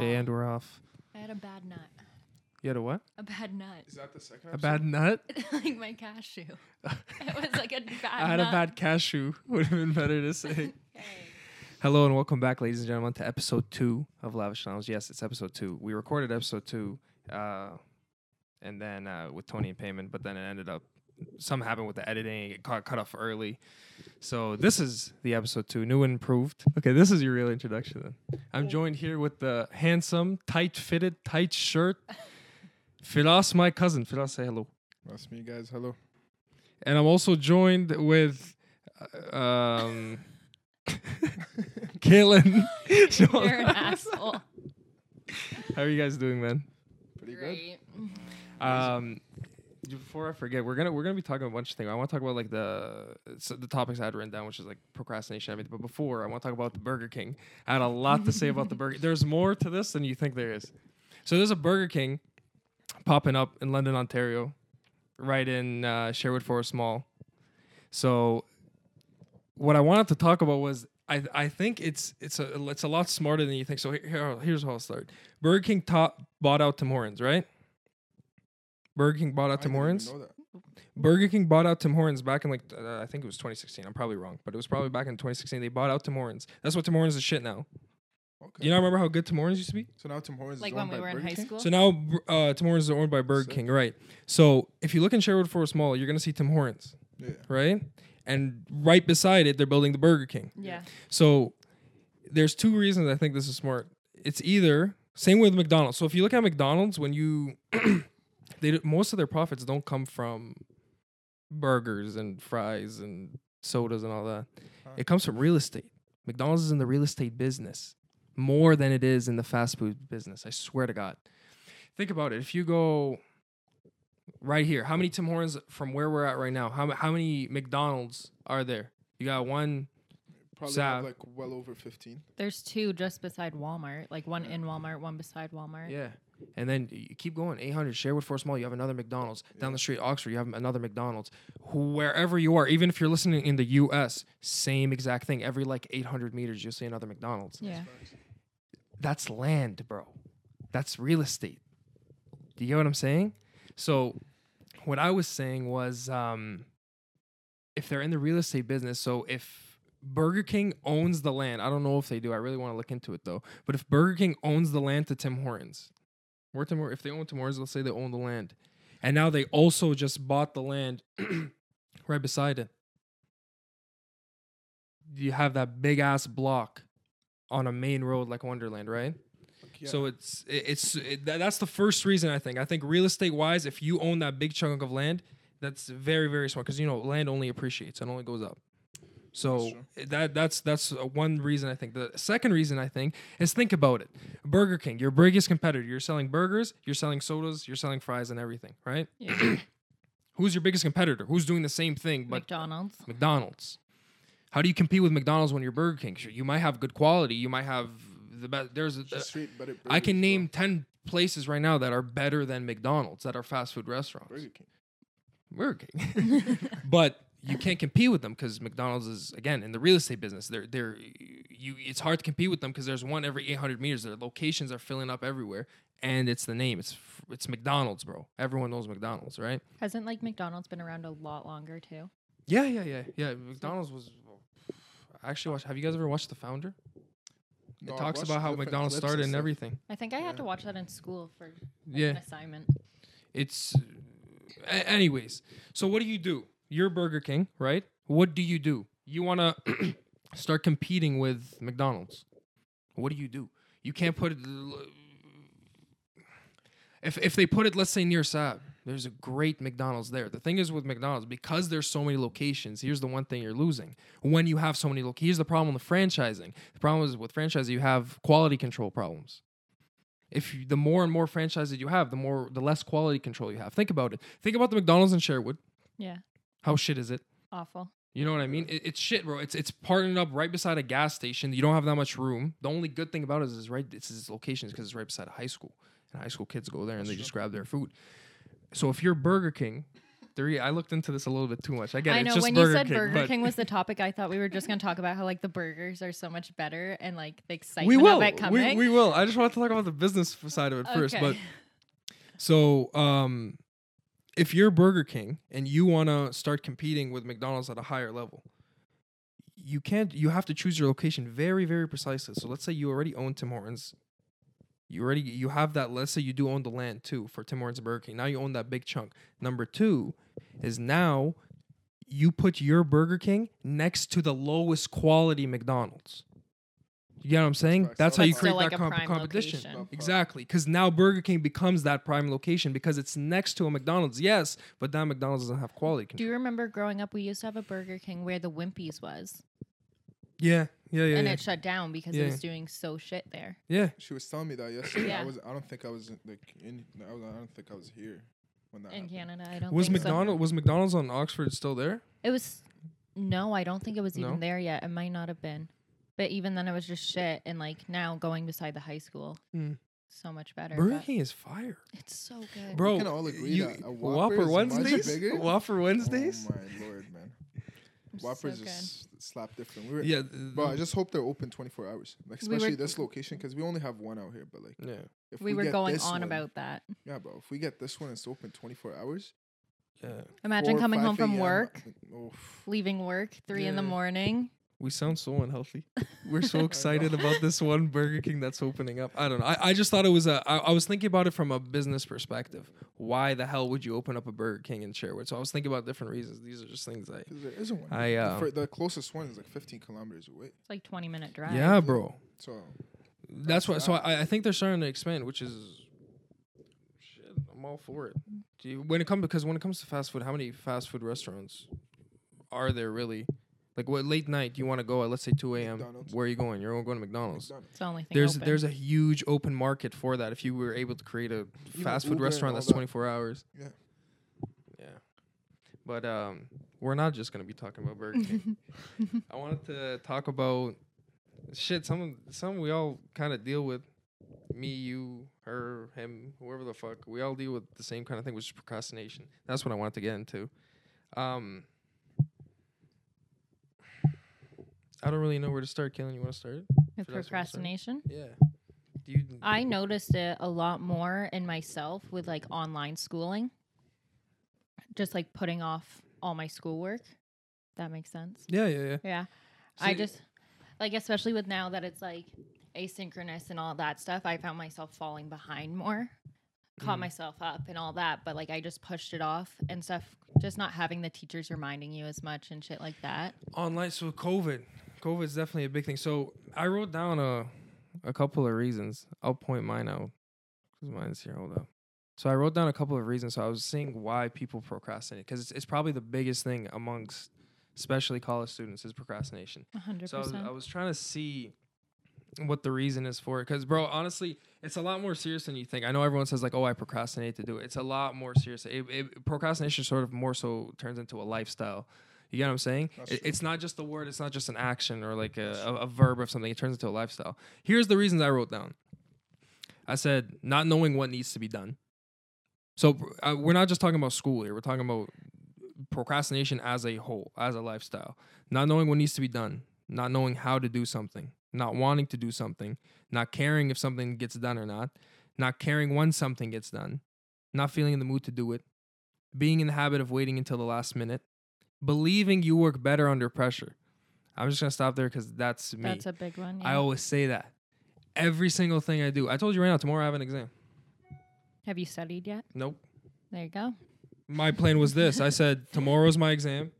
And we're off. I had a bad nut. You had a what? A bad nut. Is that the second episode? A bad nut? Like my cashew. It was like a bad nut. I had a bad cashew. Would have been better to say. Okay. Hello and welcome back, ladies and gentlemen, to episode 2 of Lavish Lounge. Yes, it's episode 2. We recorded episode 2 and then with Tony and Payman, but then it ended up, something happened with the editing. It got cut off early. So this is the episode 2, new and improved. Okay, this is your real introduction then. I'm joined here with the handsome, tight-fitted, tight shirt, Firas, my cousin. Firas, say hello. That's me, guys. Hello. And I'm also joined with Kaylin. You're an asshole. How are you guys doing, man? Pretty great. Good. Before I forget, we're gonna be talking a bunch of things. I want to talk about like the topics I had written down, which is like procrastination. But before, I want to talk about the Burger King. I had a lot to say about the Burger. There's more to this than you think there is. So there's a Burger King popping up in London, Ontario, right in Sherwood Forest Mall. So what I wanted to talk about was I think it's a lot smarter than you think. So here's how I'll start. Burger King bought out Tim Hortons, right? Burger King bought out Tim Hortons. Burger King bought out Tim Hortons back in like I think it was 2016. I'm probably wrong, but it was probably back in 2016. They bought out Tim Hortons. That's what Tim Hortons is shit now. Okay. You know, I remember how good Tim Hortons used to be? So now Tim Hortons is owned by Burger King? Like when we were in high school? So now Tim Hortons is owned by Burger King, right. So if you look in Sherwood Forest Mall, you're going to see Tim Hortons, yeah, right? And right beside it, they're building the Burger King. Yeah. So there's two reasons I think this is smart. It's either, same with McDonald's. So if you look at McDonald's, when you, most of their profits don't come from burgers and fries and sodas and all that. It comes from real estate. McDonald's is in the real estate business more than it is in the fast food business. I swear to God. Think about it. If you go right here, how many Tim Hortons from where we're at right now? How many McDonald's are there? You got one. Probably have like well over 15. There's two just beside Walmart, like one in Walmart, one beside Walmart. Yeah. And then you keep going. 800 Sherwood Forest Mall, you have another McDonald's. Yeah. Down the street, Oxford, you have another McDonald's. Wherever you are, even if you're listening in the US, same exact thing. Every like 800 meters, you'll see another McDonald's. Yeah. That's land, bro. That's real estate. Do you get what I'm saying? So what I was saying was if they're in the real estate business, so if Burger King owns the land, I don't know if they do. I really want to look into it, though. But if Burger King owns the land to Tim Hortons, if they own Tim Hortons, let's say they own the land. And now they also just bought the land right beside it. You have that big-ass block on a main road like Wonderland, right? Yeah. So that's the first reason, I think. I think real estate-wise, if you own that big chunk of land, that's very, very smart. Because, you know, land only appreciates and only goes up. So that's one reason I think. The second reason I think is, think about it. Burger King, your biggest competitor. You're selling burgers, you're selling sodas, you're selling fries and everything, right? Yeah. Who's your biggest competitor? Who's doing the same thing? But McDonald's. How do you compete with McDonald's when you're Burger King? Sure, you might have good quality. You might have the best. There's I can name 10 places right now that are better than McDonald's, that are fast food restaurants. Burger King. But you can't compete with them because McDonald's is, again, in the real estate business. It's hard to compete with them because there's one every 800 meters. Their locations are filling up everywhere, and it's the name. It's McDonald's, bro. Everyone knows McDonald's, right? Hasn't like McDonald's been around a lot longer too? Yeah. McDonald's was. I actually watched. Have you guys ever watched The Founder? No, it talks about how McDonald's started and everything. I think I had to watch that in school for an assignment. It's, anyways. So what do you do? You're Burger King, right? What do you do? You want to start competing with McDonald's. What do? You can't put it... If they put it, let's say, near Saab, there's a great McDonald's there. The thing is with McDonald's, because there's so many locations, here's the one thing you're losing. When you have so many locations, here's the problem with franchising. The problem is with franchising, you have quality control problems. The more and more franchises you have, the less quality control you have. Think about it. Think about the McDonald's in Sherwood. Yeah. How shit is it? Awful. You know what I mean? It's shit, bro. It's partnered up right beside a gas station. You don't have that much room. The only good thing about it is its location because it's right beside a high school. And high school kids go there and they just grab their food. So if you're Burger King, history. I looked into this a little bit too much. I get it. I know when you said Burger King was the topic, I thought we were just going to talk about how like the burgers are so much better and like the excitement of it coming. We will. I just want to talk about the business side of it first. But so if you're Burger King and you want to start competing with McDonald's at a higher level, you can't. You have to choose your location very, very precisely. So let's say you already own Tim Hortons. You have that. Let's say you do own the land too for Tim Hortons and Burger King. Now you own that big chunk. Number two is now you put your Burger King next to the lowest quality McDonald's. You get what I'm saying? That's how you create like that competition. Location. Exactly. Because now Burger King becomes that prime location because it's next to a McDonald's. Yes, but that McDonald's doesn't have quality control. Do you remember growing up, we used to have a Burger King where the Wimpy's was? Yeah. And it shut down because it was doing so shit there. Yeah. She was telling me that yesterday. Yeah. I don't think I was here when that happened. Canada, I don't think so. Was McDonald's on Oxford still there? It was... No, I don't think it was even there yet. It might not have been. But even then, it was just shit. And, like, now going beside the high school... Mm. So much better. Burger King is fire. It's so good. Bro, we can all agree that a Whopper Wednesdays? Whopper Wednesdays? Oh, my Lord, man. Whoppers so just slap different. But I just hope they're open 24 hours, like, especially this location, because we only have one out here. But like, if we were going on about that. Yeah, bro. If we get this one, it's open 24 hours. Yeah. Imagine coming home from work, leaving work 3 in the morning. We sound so unhealthy. We're so excited about this one Burger King that's opening up. I don't know. I just thought it was I was thinking about it from a business perspective. Why the hell would you open up a Burger King in Sherwood? So I was thinking about different reasons. These are just things I... There isn't one. The closest one is like 15 kilometers away. It's like 20-minute drive. Yeah, bro. So that's why. So I think they're starting to expand, which is... Shit, I'm all for it. When it comes to fast food, how many fast food restaurants are there really... Like, what late night you want to go at, let's say, 2 a.m.? Where are you going? You're going to McDonald's. It's the only thing open. There's a huge open market for that if you were able to create a fast food restaurant that's 24 hours. Yeah. But we're not just going to be talking about Burger King. I wanted to talk about shit, some we all kind of deal with. Me, you, her, him, whoever the fuck. We all deal with the same kind of thing, which is procrastination. That's what I wanted to get into. I don't really know where to start, Kaylin. You want to start? With procrastination? Yeah. I noticed it a lot more in myself with, like, online schooling. Just, like, putting off all my schoolwork. That makes sense? Yeah. Yeah. So I just, like, especially with now that it's, like, asynchronous and all that stuff, I found myself falling behind more. Caught myself up and all that. But, like, I just pushed it off and stuff. Just not having the teachers reminding you as much and shit like that. Online, so COVID. COVID is definitely a big thing. So I wrote down a couple of reasons. I'll point mine out because mine's here. Hold up. So I wrote down a couple of reasons. So I was seeing why people procrastinate because it's probably the biggest thing amongst, especially college students, is procrastination. 100%. So I was trying to see what the reason is for it because, bro, honestly, it's a lot more serious than you think. I know everyone says like, "Oh, I procrastinate to do it." It's a lot more serious. Procrastination sort of more so turns into a lifestyle. You get what I'm saying? It's not just a word. It's not just an action or like a verb of something. It turns into a lifestyle. Here's the reasons I wrote down. I said, not knowing what needs to be done. So we're not just talking about school here. We're talking about procrastination as a whole, as a lifestyle. Not knowing what needs to be done. Not knowing how to do something. Not wanting to do something. Not caring if something gets done or not. Not caring when something gets done. Not feeling in the mood to do it. Being in the habit of waiting until the last minute. Believing you work better under pressure. I'm just going to stop there because that's me. That's a big one. Yeah. I always say that. Every single thing I do. I told you right now, tomorrow I have an exam. Have you studied yet? Nope. There you go. My plan was this. I said, tomorrow's my exam.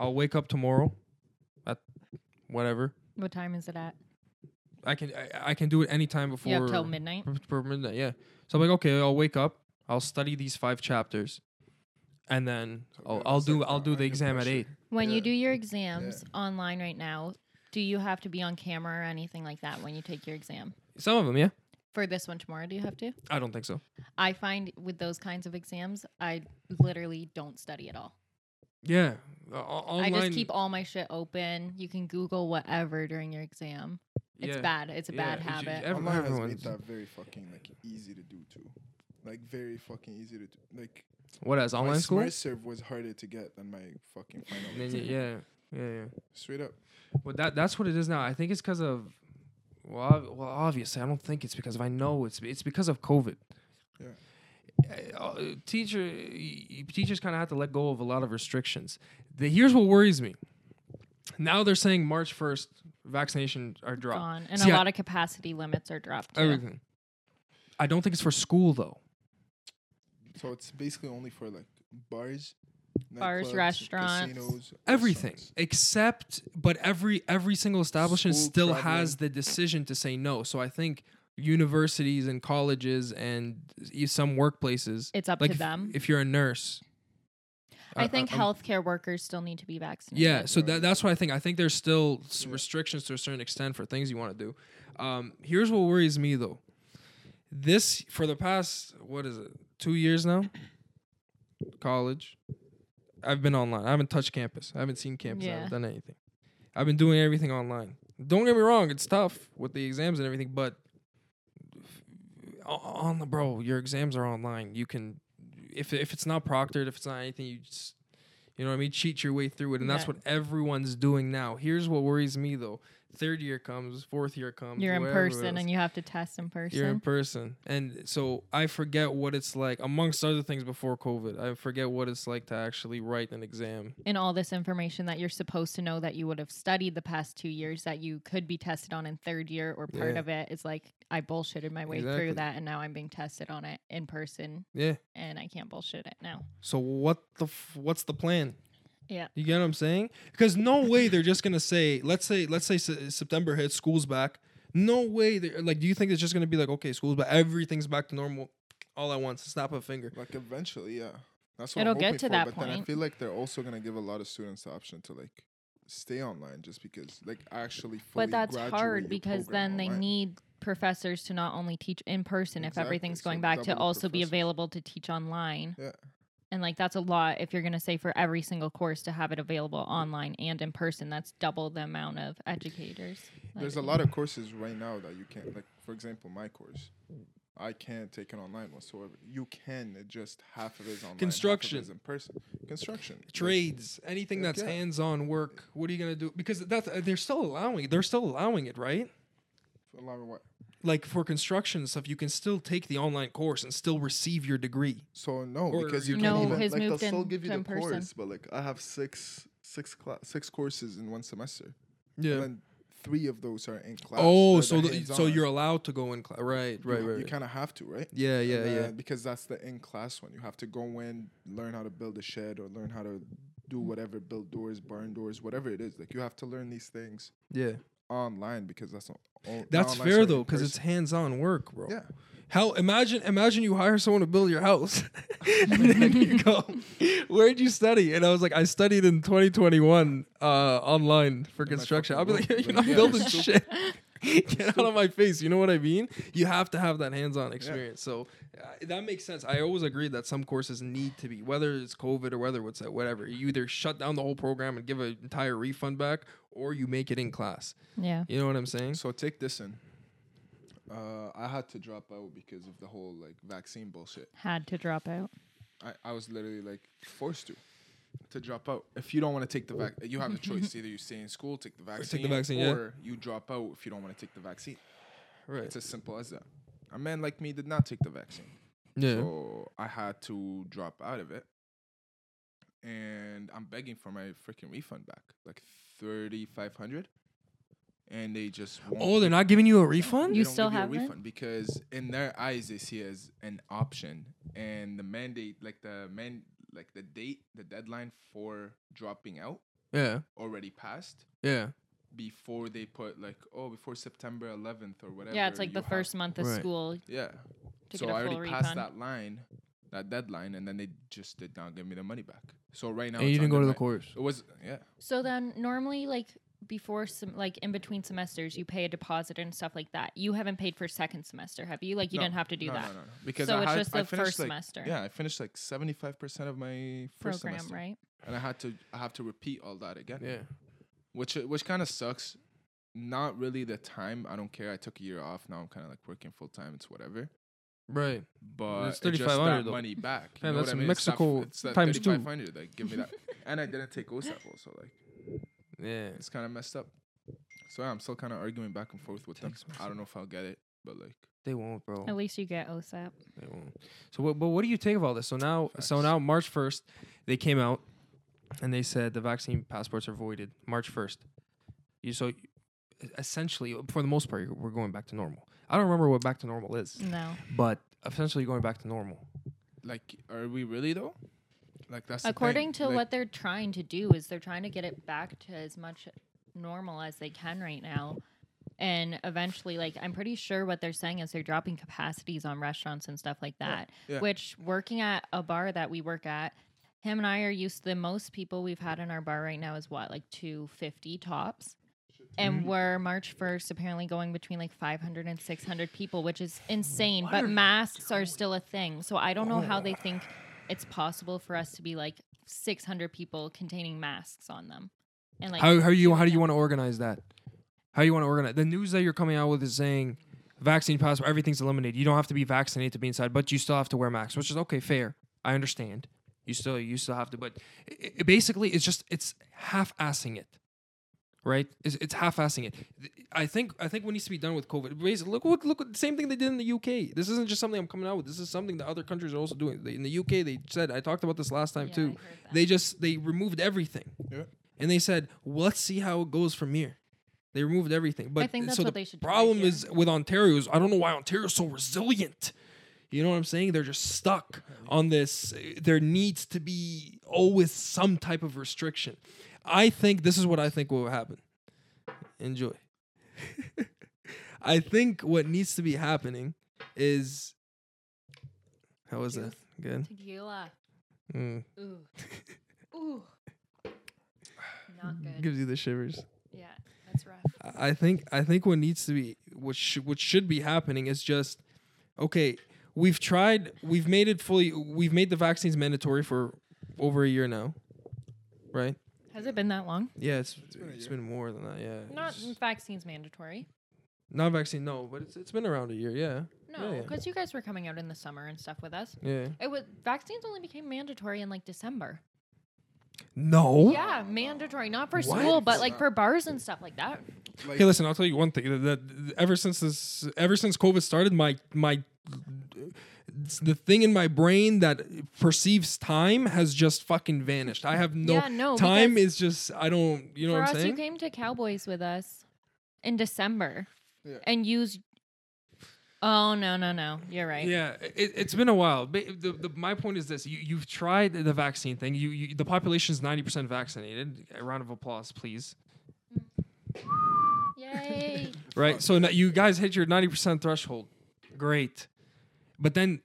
I'll wake up tomorrow at whatever. What time is it at? I can do it any time before. You have till midnight? Before midnight, yeah. So I'm like, okay, I'll wake up. I'll study these 5 chapters. And then I'll do the exam at 8. When you do your exams online right now, do you have to be on camera or anything like that when you take your exam? Some of them, yeah. For this one tomorrow, do you have to? I don't think so. I find with those kinds of exams, I literally don't study at all. Yeah. Online, I just keep all my shit open. You can Google whatever during your exam. It's bad. It's a bad habit. Everyone has made that very fucking like easy to do too. Like very fucking easy to do. Like What else? Online school? My serve was harder to get than my fucking final. Yeah. Straight up. Well, that's what it is now. I think it's because of... Well, obviously, I don't think it's because of... I know it's because of COVID. Yeah. Teachers kind of had to let go of a lot of restrictions. Here's what worries me. Now they're saying March 1st, vaccinations are dropped. Gone. And a lot of capacity limits are dropped. Everything. Too. I don't think it's for school, though. So it's basically only for, like, bars, restaurants, casinos, everything except. But every single establishment still has the decision to say no. So I think universities and colleges and some workplaces, it's up to them. If you're a nurse, I think healthcare workers still need to be vaccinated. Yeah, so that's what I think. I think there's still restrictions to a certain extent for things you want to do. Here's what worries me though. This for the past 2 years now, college. I've been online. I haven't touched campus. I haven't seen campus. Yeah. I haven't done anything. I've been doing everything online. Don't get me wrong. It's tough with the exams and everything, but your exams are online. You can, if it's not proctored, if it's not anything, you just, you know what I mean? Cheat your way through it. And that's what everyone's doing now. Here's what worries me though. Third year comes, fourth year comes. You're in person and you have to test in person. You're in person. And so I forget what it's like, amongst other things before COVID, I forget what it's like to actually write an exam. And all this information that you're supposed to know that you would have studied the past 2 years that you could be tested on in third year or part of it. It's like I bullshitted my way through that and now I'm being tested on it in person. Yeah. And I can't bullshit it now. So what's the plan? Yeah, you get what I'm saying? Because no way they're just gonna say, let's say September hits, school's back. No way, do you think it's just gonna be like, okay, school's back, everything's back to normal, all at once, snap a finger? Like eventually, yeah, that's what it'll I'm get to for, that but point. Then I feel like they're also gonna give a lot of students the option to like stay online just because like actually. Fully but that's hard because then online. They need professors to not only teach in person if everything's going back to also be available to teach online. Yeah. And, like, that's a lot if you're going to say for every single course to have it available online and in person. That's double the amount of educators. There's a lot of courses right now that you can't. Like, for example, my course. I can't take an online whatsoever. You can adjust half of it online. Construction. Half of it in person. Construction. Trades. Anything that's hands-on work. What are you going to do? Because that's, they're still allowing it, right? Allowing what? Like for construction stuff, you can still take the online course and still receive your degree. So because you can't even like they'll still give you the course, but like I have six courses in one semester. Yeah, and then 3 of those are in class. Oh, so you're allowed to go in class, right? You kind of have to, right? Yeah. Because that's the in class one. You have to go in, learn how to build a shed, or learn how to do whatever, build doors, barn doors, whatever it is. Like you have to learn these things. Yeah. Online because that's fair though because it's hands-on work, bro. Yeah. Hell, imagine you hire someone to build your house, and then you go, "Where'd you study?" And I was like, "I studied in 2021 online for construction." I'll be like, "You're not building shit. Get out of my face." You know what I mean? You have to have that hands-on experience. Yeah. So that makes sense. I always agreed that some courses need to be, whether it's COVID or whether it's whatever, you either shut down the whole program and give an entire refund back or you make it in class. Yeah. You know what I'm saying? So take this in. I had to drop out because of the whole like vaccine bullshit. Had to drop out. I was literally like forced to drop out. If you don't want to take the vaccine, you have a choice. Either you stay in school, take the vaccine or you drop out if you don't want to take the vaccine. Right. It's as simple as that. A man like me did not take the vaccine. Yeah. So I had to drop out of it. And I'm begging for my freaking refund back. Like $3,500. And they just won't. Oh, they're not giving you a refund? You still have a refund because in their eyes they see it as an option. And the mandate, like the date, the deadline for dropping out, already passed. Yeah. Before they put like, before September 11th or whatever. Yeah, it's like the first month of school. Yeah. So I already passed that deadline, and then they just did not give me the money back. So right now, and you didn't go to the course. It was So then normally, like before, in between semesters, you pay a deposit and stuff like that. You haven't paid for second semester, have you? Like you didn't have to do that. No. Because so it's just the first semester. Yeah, I finished like 75% of my first semester, right? And I have to repeat all that again. Yeah, which kind of sucks. Not really the time. I don't care. I took a year off. Now I'm kind of like working full time. It's whatever. Right. But it's $3,500 money back. You know that's what I mean? Mexico it's that times $3,500 $2,500. Like, give me that. And I didn't take OSAP also. Like, yeah, it's kind of messed up. So yeah, I'm still kind of arguing back and forth with them. I don't know if I'll get it, but like they won't, bro. At least you get OSAP. They won't. So, but what do you take of all this? So now, March 1st, they came out and they said the vaccine passports are voided. March 1st. So essentially, for the most part, we're going back to normal. I don't remember what back to normal is. No. But essentially going back to normal. Like, are we really though? Like that's according to like, what they're trying to do is they're trying to get it back to as much normal as they can right now. And eventually, like, I'm pretty sure what they're saying is they're dropping capacities on restaurants and stuff like that, yeah. Which working at a bar that we work at, him and I are used to the most people we've had in our bar right now is what, like 250 tops. And we're March 1st apparently going between like 500 and 600 people, which is insane. What but masks are still a thing. So I don't know how they think it's possible for us to be like 600 people containing masks on them. And like how do you want to organize that? How do you want to organize? The news that you're coming out with is saying vaccine passport, everything's eliminated. You don't have to be vaccinated to be inside, but you still have to wear masks, which is okay, fair. I understand. You still have to, but it basically it's half-assing it. Right? It's half-assing it. I think what needs to be done with COVID. Basically, look, the same thing they did in the UK. This isn't just something I'm coming out with. This is something that other countries are also doing. In the UK, they said, I talked about this last time too. They removed everything. Yeah. And they said, well, let's see how it goes from here. They removed everything. But I think that's so what the they should problem do right is here. With Ontario is I don't know why Ontario is so resilient. You know what I'm saying? They're just stuck on this. There needs to be always some type of restriction. I think this is what I think will happen. Enjoy. I think what needs to be happening is... How was that? Good? Tequila. Ooh. Ooh. Not good. Gives you the shivers. Yeah, that's rough. I think what should be happening is just... Okay, we've made the vaccines mandatory for over a year now, right? Has it been that long? Yeah, it's been more than that. Yeah. Not vaccines mandatory. Not vaccine, no, but it's been around a year. Yeah. No, because you guys were coming out in the summer and stuff with us. Yeah. It was vaccines only became mandatory in like December. No. Yeah, mandatory, not for school, but like for bars and stuff like that. Like, hey, listen, I'll tell you one thing. That ever since COVID started, my the thing in my brain that perceives time has just fucking vanished. I have no time is just I don't you know what I'm saying? For us, you came to Cowboys with us in December and used. Oh no, you're right. Yeah, it's been a while. But my point is this: you've tried the vaccine thing. You the population's 90% vaccinated. A round of applause, please. Yay! Right, so now you guys hit your 90% threshold. Great. But then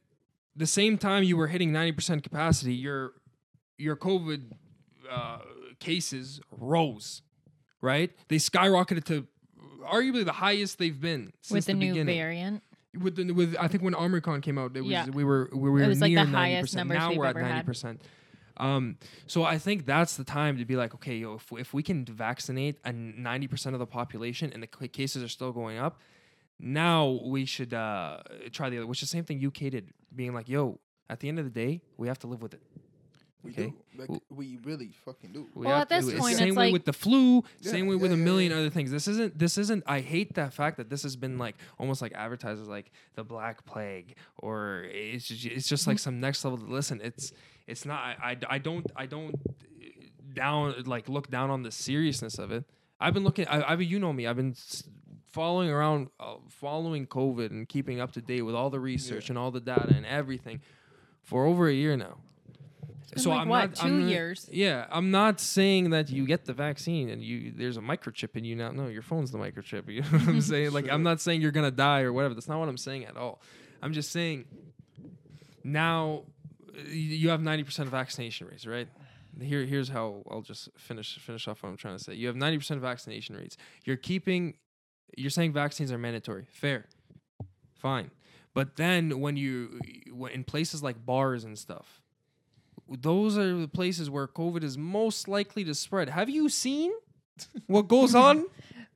the same time you were hitting 90% capacity, your COVID cases rose, right? They skyrocketed to arguably the highest they've been since with the new beginning. Variant. With I think when Omicron came out, it was we were near like the 90%. Highest numbers now we're at 90%. So I think that's the time to be like, okay, yo, if we can vaccinate 90% of the population and the cases are still going up, now we should try the other, which is the same thing UK did, being like, yo, at the end of the day, we have to live with it. Okay? We do. Like, we really fucking do. Well, at this point, same way with the flu, same way with a million other things. This isn't, I hate that fact that this has been like, almost like advertisers like the Black Plague, or it's just like some next level. Listen, it's not, I don't look down on the seriousness of it. I've been looking, you know me, I've been following COVID and keeping up to date with all the research and all the data and everything for over a year now. So like I'm what, not 2 years. Yeah, I'm not saying that you get the vaccine and there's a microchip in you now. No, your phone's the microchip. You know what I'm saying? Like I'm not saying you're gonna die or whatever. That's not what I'm saying at all. I'm just saying now you have 90% vaccination rates, right? Here's how I'll just finish off what I'm trying to say. You have 90% vaccination rates. You're saying vaccines are mandatory. Fair. Fine. But then when in places like bars and stuff, those are the places where COVID is most likely to spread. Have you seen what goes on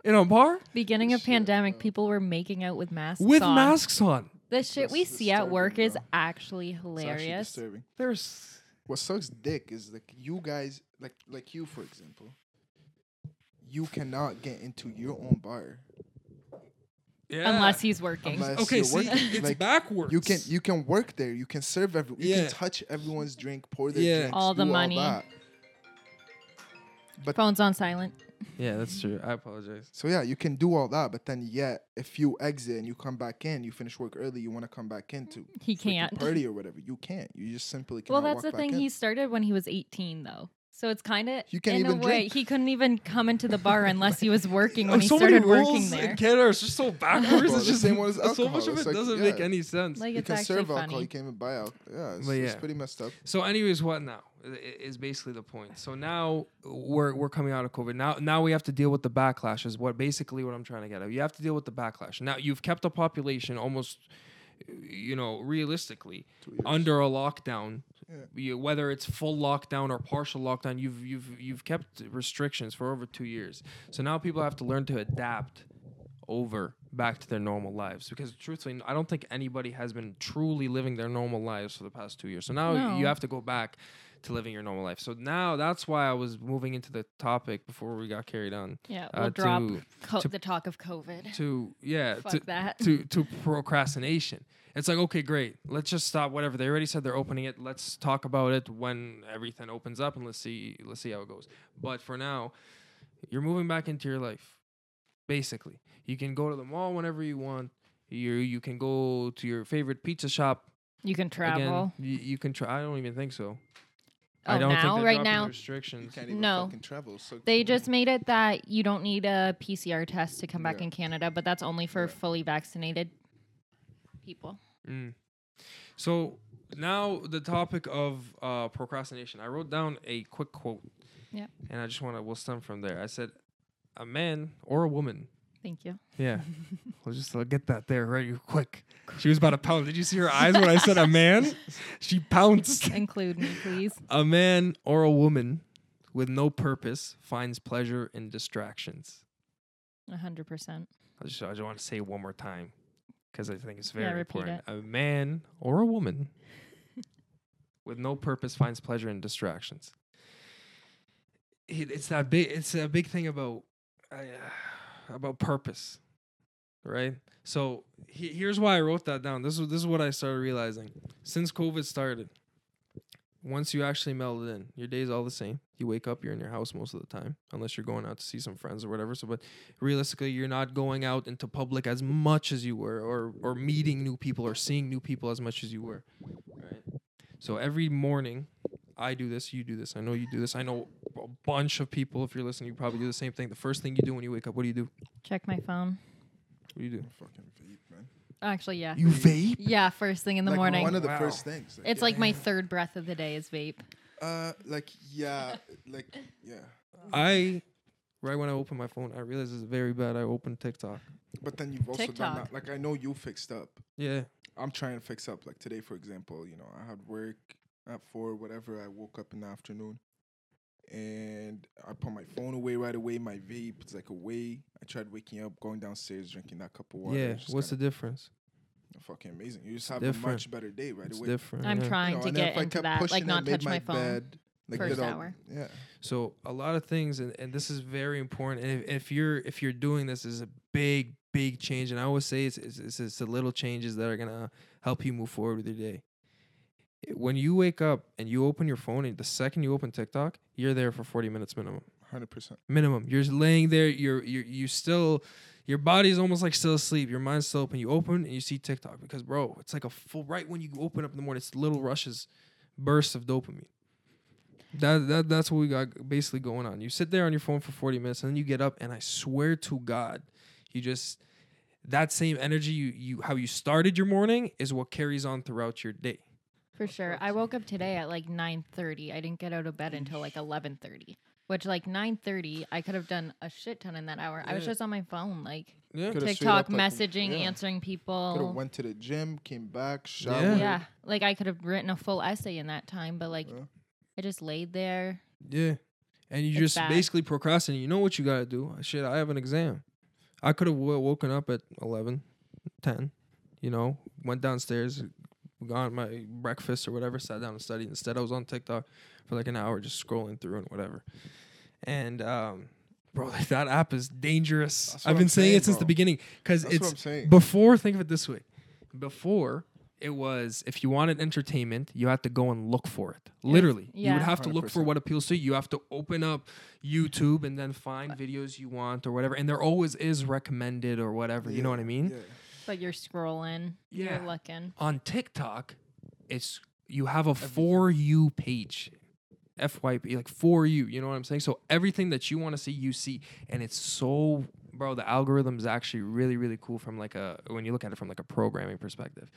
in a bar? Beginning of pandemic, people were making out with masks on. The shit we see at work is actually hilarious. It's actually disturbing. There's what sucks dick is like you guys, like you for example, you cannot get into your own bar. Yeah. Unless he's working. Unless working. It's like, backwards. You can work there. You can serve everyone. You can touch everyone's drink, pour their drinks, all the money. All but phone's on silent. Yeah, that's true. I apologize. So yeah, you can do all that, but then if you exit and you come back in, you finish work early, you want to come back in to he can't party or whatever. You can't. You just simply can't. Well, that's the thing. He started when he was 18, though. So it's kind of, in a way, he couldn't even come into the bar unless he was working when he started working there. So many rules in Canada are just so backwards. It's just so much of it doesn't make any sense. Like, you can serve alcohol, you can't even buy alcohol. Yeah, it's pretty messed up. So anyways, what now is basically the point. So now we're coming out of COVID. Now we have to deal with the backlash is what I'm trying to get at. You have to deal with the backlash. Now you've kept the population almost, realistically, under a lockdown. Yeah. Whether it's full lockdown or partial lockdown, you've kept restrictions for over 2 years. So now people have to learn to adapt over back to their normal lives, because truthfully, I don't think anybody has been truly living their normal lives for the past 2 years. So now you have to go back to living your normal life. So now that's why I was moving into the topic before we got carried on. Yeah, we'll drop the talk of COVID. To procrastination. It's like, okay, great. Let's just stop whatever. They already said they're opening it. Let's talk about it when everything opens up and let's see how it goes. But for now, you're moving back into your life. Basically, you can go to the mall whenever you want. You can go to your favorite pizza shop. You can travel. You can try. I don't even think so. I don't think right now restrictions. You can't even fucking travel. So they just made it that you don't need a PCR test to come back in Canada, but that's only for fully vaccinated people. Mm. So now the topic of procrastination. I wrote down a quick quote. Yeah. And I just we'll stem from there. I said, a man or a woman. Thank you. Yeah. We'll just get that there right quick. She was about to pound. Did you see her eyes when I said a man? She pounced. Include me, please. A man or a woman with no purpose finds pleasure in distractions. 100%. I just want to say it one more time, because I think it's very important. A man or a woman with no purpose finds pleasure in distractions. It's that big. It's a big thing about purpose, right? So here's why I wrote that down. This is what I started realizing since COVID started. Once you actually melded in, your day's all the same. You wake up, you're in your house most of the time, unless you're going out to see some friends or whatever. So, but realistically, you're not going out into public as much as you were, or meeting new people or seeing new people as much as you were, right? So every morning, I do this, you do this. I know you do this. I know a bunch of people. If you're listening, you probably do the same thing. The first thing you do when you wake up, what do you do? Check my phone. What do you do? I fucking vape, man. Actually, yeah. You vape? Yeah, first thing in the morning. One of the first things. It's like my third breath of the day is vape. Right when I open my phone, I realize it's very bad. I open TikTok. But then you've also done that. Like, I know you fixed up. Yeah. I'm trying to fix up. Like today, for example, I had work at 4, whatever. I woke up in the afternoon and I put my phone away right away. My vape is away. I tried waking up, going downstairs, drinking that cup of water. Yeah, what's the difference? Fucking amazing. You just have a much better day right away. Different. I'm trying to get into that, not touch my phone bed, first hour. Yeah. So a lot of things, and this is very important. And if you're doing this, is a big change. And I always say it's the little changes that are gonna help you move forward with your day. When you wake up and you open your phone, and the second you open TikTok, you're there for 40 minutes minimum. 100%. Minimum. You're just laying there. You still. Your body's almost still asleep. Your mind's still open. You open and you see TikTok because, bro, it's a full. Right when you open up in the morning, it's little rushes, bursts of dopamine. That's what we got basically going on. You sit there on your phone for 40 minutes and then you get up, and I swear to God, you just that same energy how you started your morning is what carries on throughout your day. For sure. I woke up today at 9:30. I didn't get out of bed until 11:30. Which 9:30, I could have done a shit ton in that hour. Yeah. I was just on my phone, TikTok, messaging, answering people. Could have went to the gym, came back, showered. Yeah. I could have written a full essay in that time, but I just laid there. Yeah, and you just basically procrastinate. You know what you gotta do? Shit, I have an exam. I could have woken up at 11, 10, you know, went downstairs, got my breakfast or whatever, sat down and studied. Instead, I was on TikTok for like an hour just scrolling through and whatever. And, bro, like, that app is dangerous. I've been saying it since the beginning, because it's before. Think of it this way. Before, it was, if you wanted entertainment, you had to go and look for it. Yeah. Literally. Yeah. You would have 100%. To look for what appeals to you. You have to open up YouTube and then find videos you want or whatever. And there always is recommended or whatever. Yeah. You know what I mean? Yeah. But you're scrolling. Yeah. You're looking. On TikTok, it's, you have a For You page. FYP, like For You. You know what I'm saying? So everything that you want to see, you see. And it's so... Bro, the algorithm is actually really, really cool from like a, when you look at it from like a programming perspective.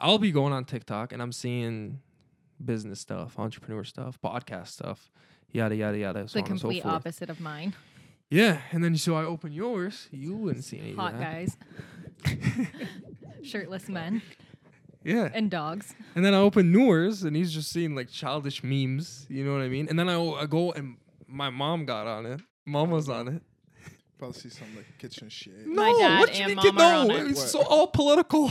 I'll be going on TikTok and I'm seeing business stuff, entrepreneur stuff, podcast stuff, yada, yada, yada. The complete opposite of mine. Yeah. And then so I open yours, you wouldn't see anything. Hot guys. Shirtless men. Yeah. And dogs. And then I open Noor's and he's just seeing like childish memes. You know what I mean? And then I go and my mom got on it. Mom was on it. Probably see some like kitchen shit. No, my dad what and you think? No, it's so all political.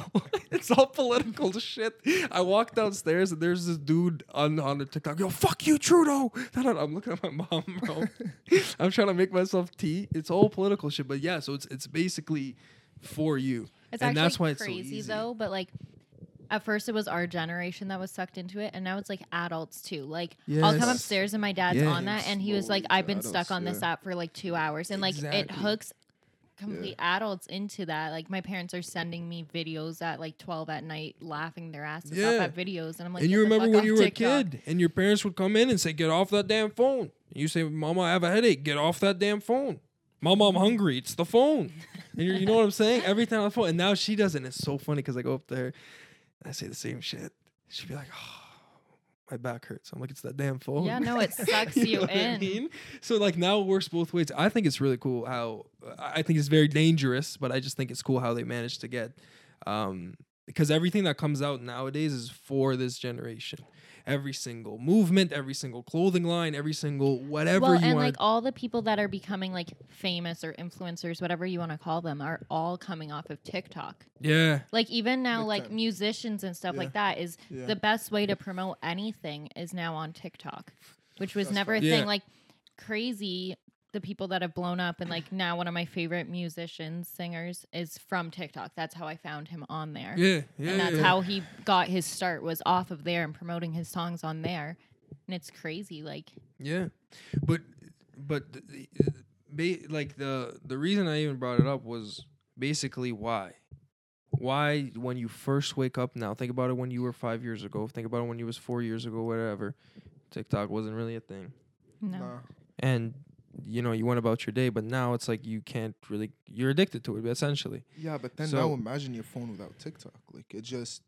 It's all political shit. I walk downstairs and there's this dude on the TikTok. Yo, fuck you, Trudeau. I'm looking at my mom, bro. I'm trying to make myself tea. It's all political shit, but yeah. So it's basically For You, it's and that's why it's crazy so easy. Though. But like, at first it was our generation that was sucked into it, and now it's like adults too. Like yes. I'll come upstairs and my dad's on that, and he was like, "I've been stuck on this app for like 2 hours," and like it hooks complete adults into that. Like my parents are sending me videos at like 12 at night, laughing their asses off at videos, and I'm like, "And you remember when you were TikTok. A kid, and your parents would come in and say, 'Get off that damn phone.' And you say, 'Mama, I have a headache. Get off that damn phone. Mom, I'm hungry. It's the phone.'" And you know what I'm saying? Everything on the phone, and now she doesn't. It's so funny because I go up there. I say the same shit. She'd be like, "Oh, my back hurts." I'm like, "It's that damn phone." Yeah, no, it sucks you in. I mean? So like now it works both ways. I think it's really cool how I think it's very dangerous, but I just think it's cool how they managed to get because everything that comes out nowadays is for this generation. Every single movement, every single clothing line, every single whatever you want. Well, and like all the people that are becoming like famous or influencers, whatever you want to call them, are all coming off of TikTok. Yeah. Like even now, like musicians and stuff like that is the best way to promote anything is now on TikTok, which was never a thing. Like crazy, the people that have blown up, and like now one of my favorite musicians, singers, is from TikTok. That's how I found him on there. Yeah. And that's how he got his start, was off of there and promoting his songs on there. And it's crazy, like. Yeah, but like the reason I even brought it up was basically why when you first wake up now, think about it when you were 5 years ago, think about it when you was 4 years ago, whatever. TikTok wasn't really a thing. No. And you know, you went about your day, but now it's like you can't really, you're addicted to it essentially. Yeah, but then now imagine your phone without TikTok. Like it just.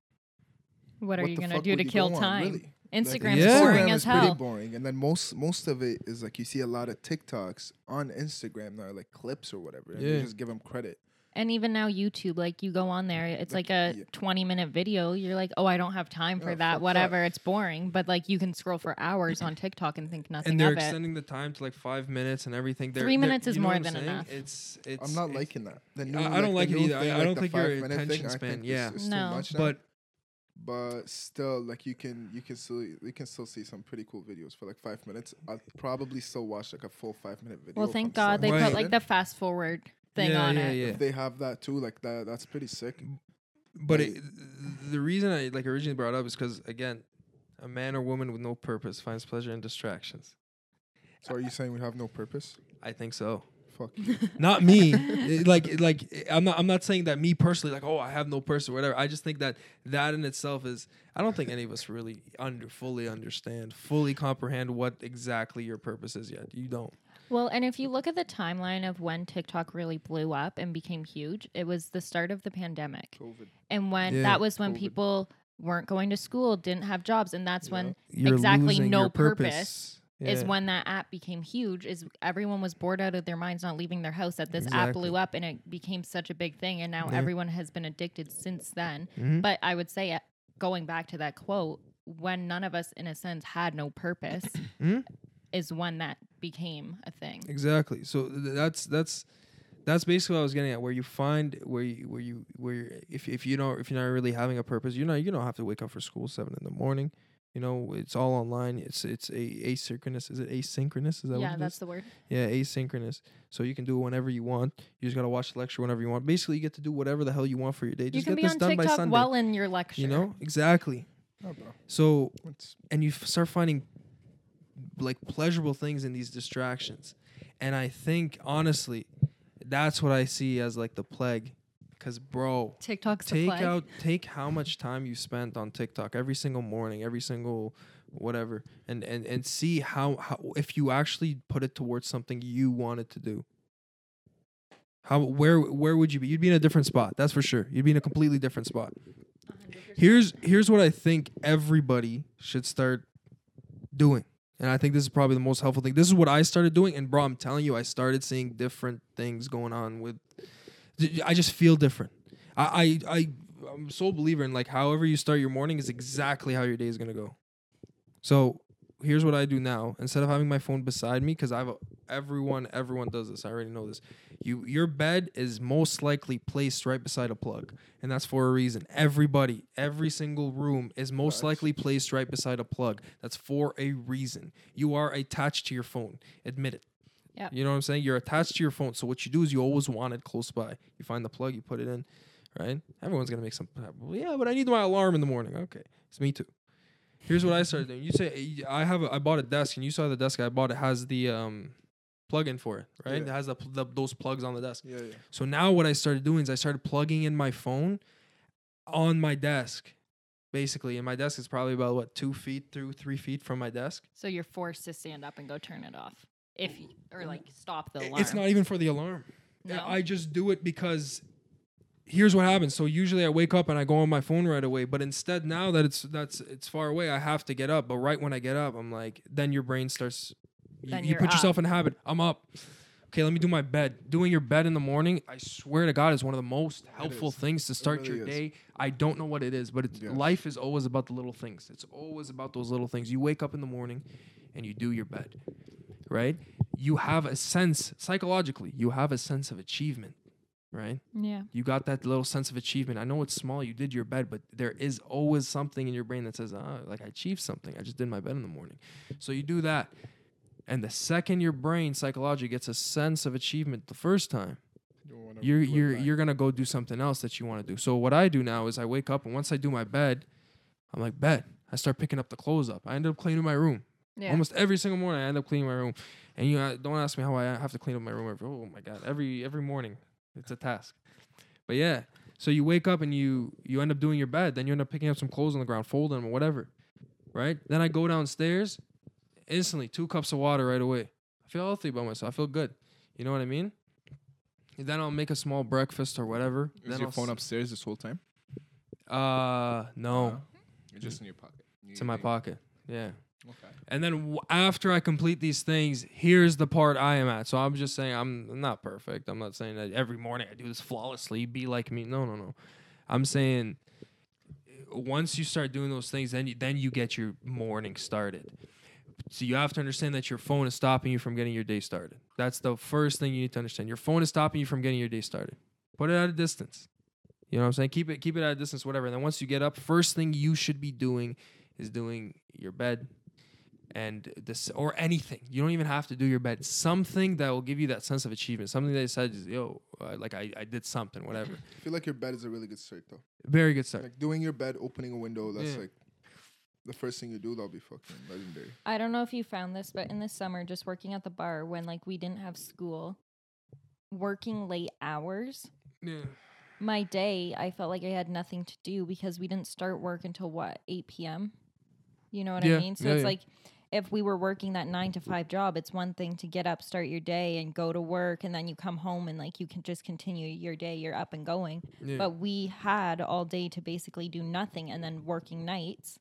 What are you gonna do to kill time? Really? Instagram's boring as hell. Pretty boring, and then most of it is like you see a lot of TikToks on Instagram that are like clips or whatever, and you just give them credit. And even now YouTube, like you go on there, it's like a 20-minute video. You're like, "Oh, I don't have time for that, whatever. That. It's boring." But like you can scroll for hours on TikTok and think nothing of it. And they're extending the time to like 5 minutes and everything. 3 minutes is more than enough. It's I'm not liking that. I don't like it either. I don't think your attention span. Yeah, no. But still, like you can still see some pretty cool videos for like 5 minutes. I'll probably still watch like a full 5 minute video. Well, thank God they put like the fast forward thing on it. Yeah. If they have that too, like that's pretty sick. But the reason I like originally brought up is because, again, a man or woman with no purpose finds pleasure in distractions. So are you saying we have no purpose? I think so. Fuck you. Not me. Like I'm not saying that me personally, like, "Oh, I have no purpose," or whatever. I just think that in itself is, I don't think any of us really fully comprehend what exactly your purpose is yet. You don't. Well, and if you look at the timeline of when TikTok really blew up and became huge, it was the start of the pandemic. COVID. And when that was when people weren't going to school, didn't have jobs. And that's when you're exactly no purpose is when that app became huge, is everyone was bored out of their minds, not leaving their house, that this app blew up and it became such a big thing. And now everyone has been addicted since then. Mm-hmm. But I would say, going back to that quote, when none of us, in a sense, had no purpose, is when that became a thing. Exactly. So that's That's basically what I was getting at. Where you find if you're not really having a purpose, you don't have to wake up for school 7 a.m. You know, it's all online. It's asynchronous. Is it asynchronous? Is that what it is? Yeah, that's the word. Yeah, asynchronous. So you can do it whenever you want. You just got to watch the lecture whenever you want. Basically, you get to do whatever the hell you want for your day. Just get this done by Sunday. You can be on TikTok well in your lecture. You know? Exactly. Oh, bro. So, and you start finding, like, pleasurable things in these distractions. And I think, honestly, that's what I see as, like, the plague. Because, bro, TikTok's take how much time you spent on TikTok every single morning, every single whatever, and see how if you actually put it towards something you wanted to do. Where would you be? You'd be in a different spot, that's for sure. You'd be in a completely different spot. 100%. Here's what I think everybody should start doing. And I think this is probably the most helpful thing. This is what I started doing, and bro, I'm telling you, I started seeing different things going on with. I just feel different. I'm so believer in, like, however you start your morning is exactly how your day is going to go. So here's what I do now. Instead of having my phone beside me, because everyone does this. I already know this. Your bed is most likely placed right beside a plug. And that's for a reason. Every single room is most likely placed right beside a plug. That's for a reason. You are attached to your phone. Admit it. Yep. You know what I'm saying? You're attached to your phone. So what you do is you always want it close by. You find the plug, you put it in, right? Everyone's going to make some... Yeah, but I need my alarm in the morning. Okay. It's me too. Here's what I started doing. You say, I bought a desk, and you saw the desk I bought. It has the plug-in for it, right? Yeah. It has those plugs on the desk. Yeah, yeah. So now what I started doing is I started plugging in my phone on my desk, basically. And my desk is probably about, 2 feet through 3 feet from my desk. So you're forced to stand up and go turn it off. Stop the alarm. It's not even for the alarm. No? I just do it because here's what happens. So usually I wake up and I go on my phone right away. But instead, now that it's far away, I have to get up. But right when I get up, I'm like, then your brain starts. You put yourself in habit. I'm up. Okay, let me do my bed. Doing your bed in the morning, I swear to God, is one of the most helpful things to start your day. I don't know what it is, but life is always about the little things. It's always about those little things. You wake up in the morning and you do your bed. Right? You have a sense, psychologically, you have a sense of achievement, right? Yeah. You got that little sense of achievement. I know it's small, you did your bed, but there is always something in your brain that says, I achieved something. I just did my bed in the morning. So you do that. And the second your brain psychologically gets a sense of achievement the first time, you're going to go do something else that you want to do. So what I do now is I wake up, and once I do my bed, I'm like, bet. I start picking up the clothes up. I end up cleaning my room. Yeah. Almost every single morning, I end up cleaning my room. And don't ask me how I have to clean up my room. Oh, my God. Every morning, it's a task. But, yeah. So you wake up and you end up doing your bed. Then you end up picking up some clothes on the ground, folding them or whatever, right? Then I go downstairs. Instantly, 2 cups of water right away. I feel healthy about myself. I feel good. You know what I mean? And then I'll make a small breakfast or whatever. Is then your phone upstairs this whole time? No. It's just in your pocket. It's in my pocket. Yeah. Okay. And then after I complete these things, here's the part I am at. So I'm just saying I'm not perfect. I'm not saying that every morning I do this flawlessly. Be like me. No. I'm saying once you start doing those things, then you get your morning started. So you have to understand that your phone is stopping you from getting your day started. That's the first thing you need to understand. Your phone is stopping you from getting your day started. Put it at a distance. You know what I'm saying? Keep it at a distance, whatever. And then once you get up, first thing you should be doing is doing your bed. And this or anything, you don't even have to do your bed. Something that will give you that sense of achievement. Something that says, I did something, whatever. I feel like your bed is a really good start, though. Very good start. Like doing your bed, opening a window. That's like the first thing you do. That'll be fucking legendary. I don't know if you found this, but in the summer, just working at the bar when we didn't have school, working late hours. Yeah. My day, I felt like I had nothing to do because we didn't start work until 8 p.m. You know what I mean? So it's like. If we were working that 9-to-5 job, it's one thing to get up, start your day, and go to work, and then you come home and you can just continue your day. You're up and going. Yeah. But we had all day to basically do nothing, and then working nights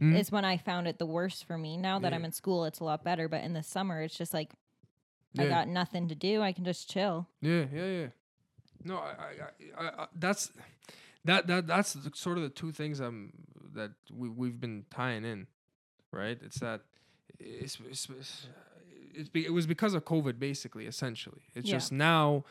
is when I found it the worst for me. Now that I'm in school, it's a lot better. But in the summer, it's just I got nothing to do. I can just chill. Yeah. No, I that's sort of the two things that we've been tying in. Right? It's that. It was because of COVID, basically, essentially. It's just now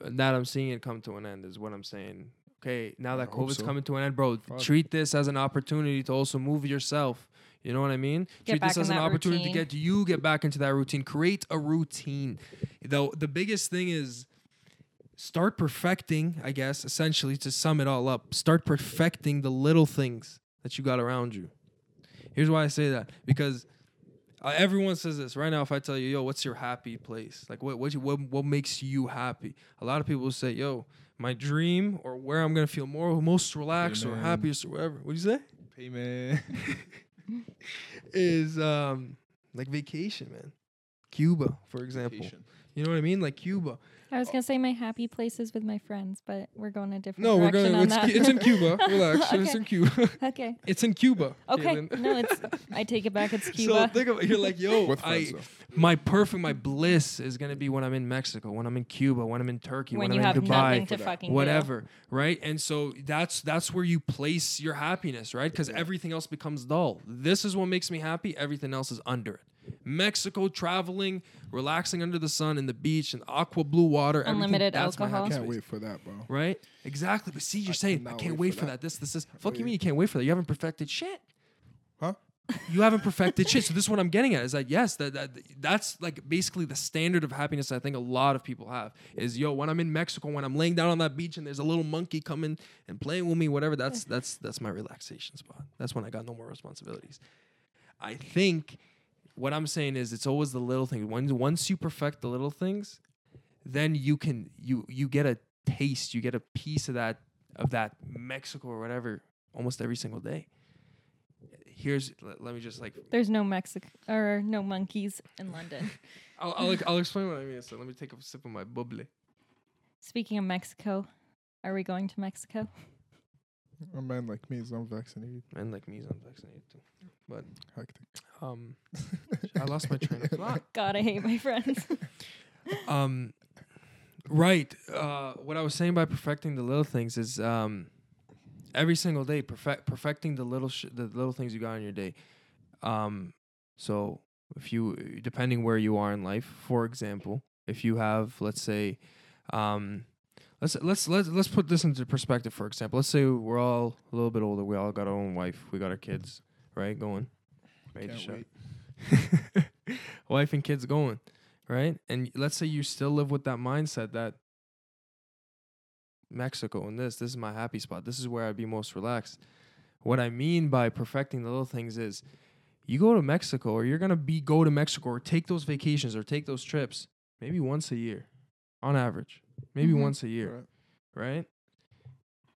that I'm seeing it come to an end is what I'm saying. Okay, now that COVID's coming to an end, bro, treat this as an opportunity to also move yourself. You know what I mean? Treat this as an opportunity to get back into that routine. Create a routine. Though the biggest thing is start perfecting, I guess, essentially to sum it all up, start perfecting the little things that you got around you. Here's why I say that. Because everyone says this right now. If I tell you, yo, what's your happy place? Like, what makes you happy? A lot of people will say, yo, my dream or where I'm going to feel most relaxed or happiest or whatever. What'd you say? Payment. Is like vacation, man. Cuba, for example. Vacation. You know what I mean? Like Cuba. I was going to say my happy places with my friends, but we're going a different direction on that. It's in Cuba. Relax. Okay. It's in Cuba. Okay. It's in Cuba. Okay. No, I take it back. It's Cuba. So think of it. You're like, yo, my bliss is going to be when I'm in Mexico, when I'm in Cuba, when I'm in Turkey, when I'm in Dubai, whatever, right? And so that's where you place your happiness, right? Because everything else becomes dull. This is what makes me happy. Everything else is under it. Mexico, traveling, relaxing under the sun and the beach and aqua blue water, unlimited alcohol. I can't wait for that, bro. Right? Exactly. But see, you're saying I can't wait for that. This. Fuck you mean you can't wait for that? You haven't perfected shit. Huh? You haven't perfected shit. So this is what I'm getting at. Is that yes, that's like basically the standard of happiness I think a lot of people have. Is yo, when I'm in Mexico, when I'm laying down on that beach and there's a little monkey coming and playing with me, whatever, that's my relaxation spot. That's when I got no more responsibilities. I think what I'm saying is it's always the little things. Once you perfect the little things, then you get a taste, you get a piece of that Mexico or whatever almost every single day. Here's let me just like there's no Mexico or no monkeys in London. I'll explain what I mean. So let me take a sip of my bubbly. Speaking of Mexico, are we going to Mexico? A man like me is unvaccinated. Man like me is unvaccinated too. But hectic. I lost my train of thought. God, I hate my friends. Right. What I was saying by perfecting the little things is every single day perfecting the little things you got in your day. So if you depending where you are in life, for example, if you have let's say let's put this into perspective. For example, let's say we're all a little bit older. We all got our own wife. We got our kids. Right, going. Can't wait. Wife and kids going, right? And let's say you still live with that mindset that Mexico and this is my happy spot. This is where I'd be most relaxed. What I mean by perfecting the little things is you go to Mexico or you're going to go to Mexico or take those vacations or take those trips maybe once a year on average. Maybe once a year, right?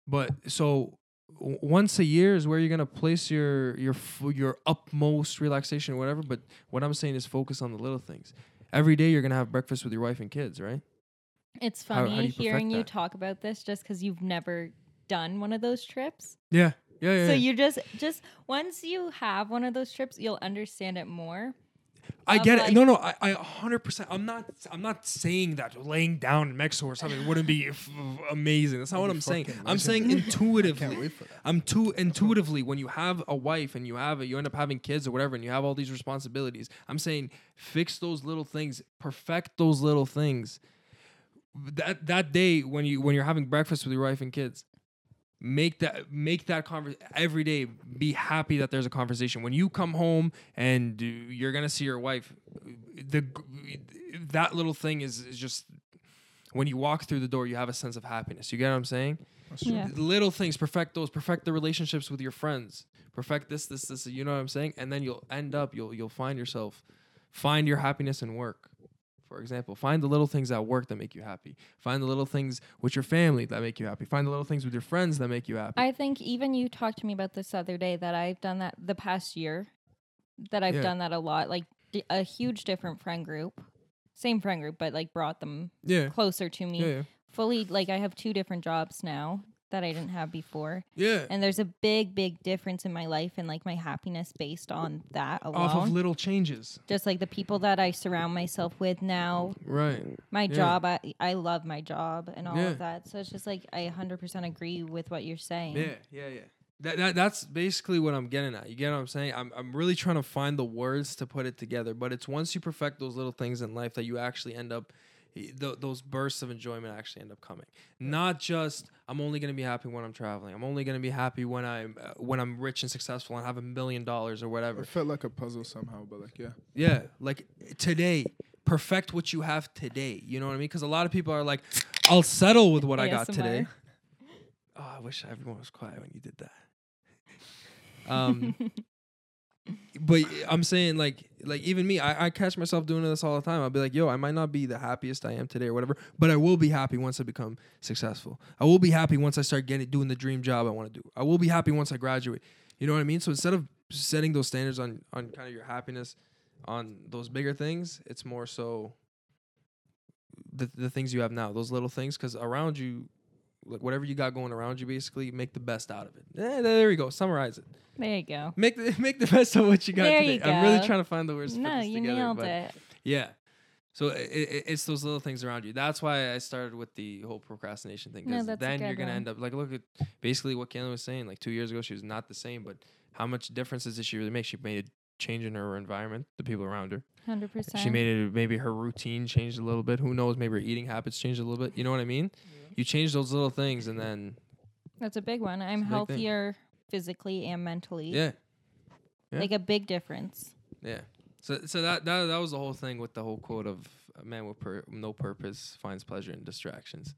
But so once a year is where you're gonna place your utmost relaxation or whatever. But what I'm saying is focus on the little things. Every day you're gonna have breakfast with your wife and kids, right? It's funny how hearing you talk about this, just because you've never done one of those trips. Yeah. So you just once you have one of those trips, you'll understand it more. I get it. No, I 100%. I'm not saying that laying down in Mexico or something wouldn't be amazing. That's not what I'm saying. I'm saying intuitively. I can't wait for that. Intuitively, when you have a wife and you end up having kids or whatever, and you have all these responsibilities. I'm saying fix those little things, perfect those little things. That day when you're having breakfast with your wife and kids. Make that conversation every day. Be happy that there's a conversation. When you come home and you're gonna see your wife, that little thing is just when you walk through the door, you have a sense of happiness. You get what I'm saying? Yeah. Little things, perfect those. Perfect the relationships with your friends. Perfect this. You know what I'm saying? And then you'll end up. You'll find your happiness in work. For example, find the little things at work that make you happy. Find the little things with your family that make you happy. Find the little things with your friends that make you happy. I think even you talked to me about this other day that I've done that the past year, that I've done that a lot, like a huge different friend group, same friend group, but like brought them closer to me. Yeah. Fully, like I have 2 different jobs now that I didn't have before. Yeah. And there's a big, big difference in my life and like my happiness based on that alone. Off of little changes. Just like the people that I surround myself with now. Right. My job, I love my job and all of that. So it's just like I 100% agree with what you're saying. Yeah. That's basically what I'm getting at. You get what I'm saying? I'm really trying to find the words to put it together, but it's once you perfect those little things in life that you actually end up those bursts of enjoyment actually end up coming. Not just I'm only going to be happy when I'm traveling. I'm only going to be happy when I'm rich and successful and have $1 million or whatever. It felt like a puzzle somehow, but like yeah, like today, perfect what you have today. You know what I mean? Because a lot of people are like, I'll settle with what I got today. Oh, I wish everyone was quiet when you did that. But I'm saying like even me, I catch myself doing this all the time. I'll be like, yo, I might not be the happiest I am today or whatever, but I will be happy once I become successful. I will be happy once I start doing the dream job I want to do. I will be happy once I graduate. You know what I mean? So instead of setting those standards on kind of your happiness on those bigger things, it's more so the things you have now, those little things, because around you, like whatever you got going around you, basically make the best out of it. There you go. Summarize it. There you go. Make the best of what you got there today. You go. I'm really trying to find the words to put this together. No, you nailed it. Yeah. So it's those little things around you. That's why I started with the whole procrastination thing. Because then you're going to end up, like, look at basically what Kaylin was saying. Like 2 years ago, she was not the same. But how much difference does she really make? She made a change in her environment, the people around her. 100%. She made it, maybe her routine changed a little bit. Who knows? Maybe her eating habits changed a little bit. You know what I mean? Yeah. You change those little things and then. That's a big one. I'm healthier. Physically and mentally. Yeah. Like a big difference. Yeah. So that was the whole thing with the whole quote of a man with no purpose finds pleasure in distractions.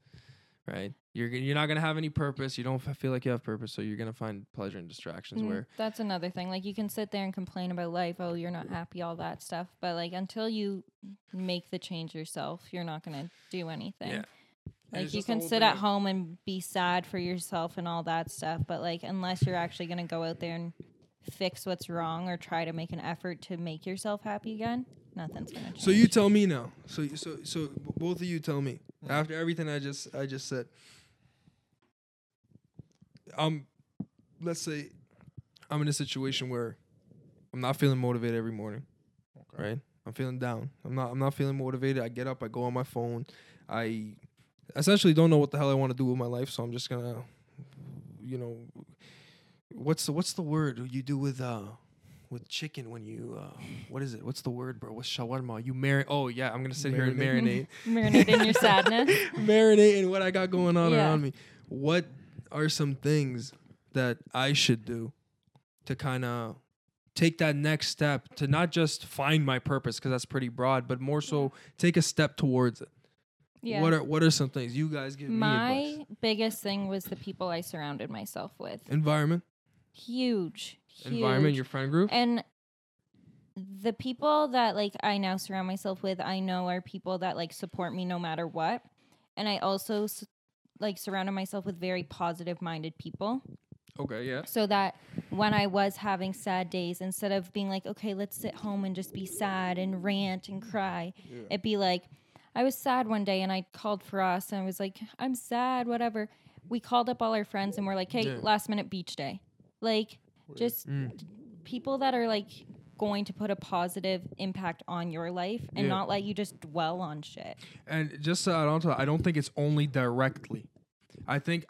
Right? You're not going to have any purpose. You don't feel like you have purpose, so you're going to find pleasure in distractions. Where that's another thing. Like you can sit there and complain about life, oh, you're not happy, all that stuff, but like until you make the change yourself, you're not going to do anything. Yeah. Like, you can sit at home and be sad for yourself and all that stuff, but, like, unless you're actually going to go out there and fix what's wrong or try to make an effort to make yourself happy again, nothing's going to change. So you tell me now. So both of you tell me. After everything I just said, let's say I'm in a situation where I'm not feeling motivated every morning, okay. Right? I'm feeling down. I'm not feeling motivated. I get up. I go on my phone. I essentially don't know what the hell I want to do with my life, so I'm just gonna, you know, what's the word you do with chicken when you what is it? What's the word, bro? What's shawarma? You marinate? Oh yeah, I'm gonna sit here and marinate, marinate in your sadness, marinate in what I got going on around me. What are some things that I should do to kind of take that next step to not just find my purpose, because that's pretty broad, but more so take a step towards it? Yeah. What are some things you guys give me advice? My biggest thing was the people I surrounded myself with. Environment. Huge. Environment, your friend group. And the people that like I now surround myself with, I know are people that like support me no matter what. And I also like surrounded myself with very positive-minded people. Okay, yeah. So that when I was having sad days, instead of being like, okay, let's sit home and just be sad and rant and cry, it'd be like, I was sad one day and I called for us and I was like, I'm sad, whatever. We called up all our friends and we're like, hey, last minute beach day. Like, just people that are like going to put a positive impact on your life and not let you just dwell on shit. And just so I don't think it's only directly. I think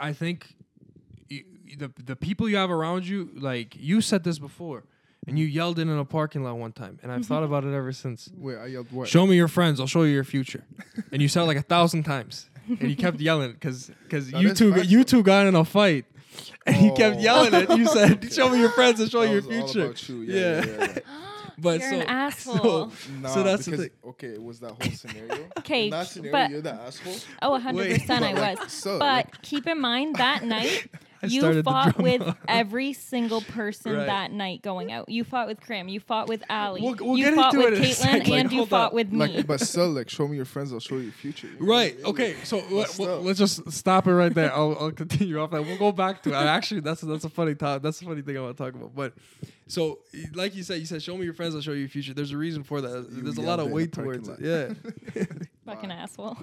the people you have around you, like you said this before. And you yelled in a parking lot one time, and I've thought about it ever since. Wait, I yelled what? Show me your friends, I'll show you your future. And you said it like 1,000 times, and you kept yelling because you two got in a fight, and you kept yelling it. You said, "Show me your friends, I'll show you your future." All about you. Yeah. But you're an asshole. So that's because, the thing. Okay, it was that whole scenario. Okay, that scenario, but you're the asshole. Oh, 100%, I was. Like, so, but like, keep in mind that night. You fought with every single person that night going out. You fought with Cram. You fought with Allie. We'll you fought with Caitlin, and you fought with me. Like, but still, like, show me your friends, I'll show you your future. You right. Know? Okay. So let's just stop it right there. I'll continue off that. We'll go back to it. Actually, that's a funny topic. That's a funny thing I want to talk about. But so, like you said, show me your friends, I'll show you your future. There's a reason for that. There's a lot of weight towards it. Yeah. Fucking asshole.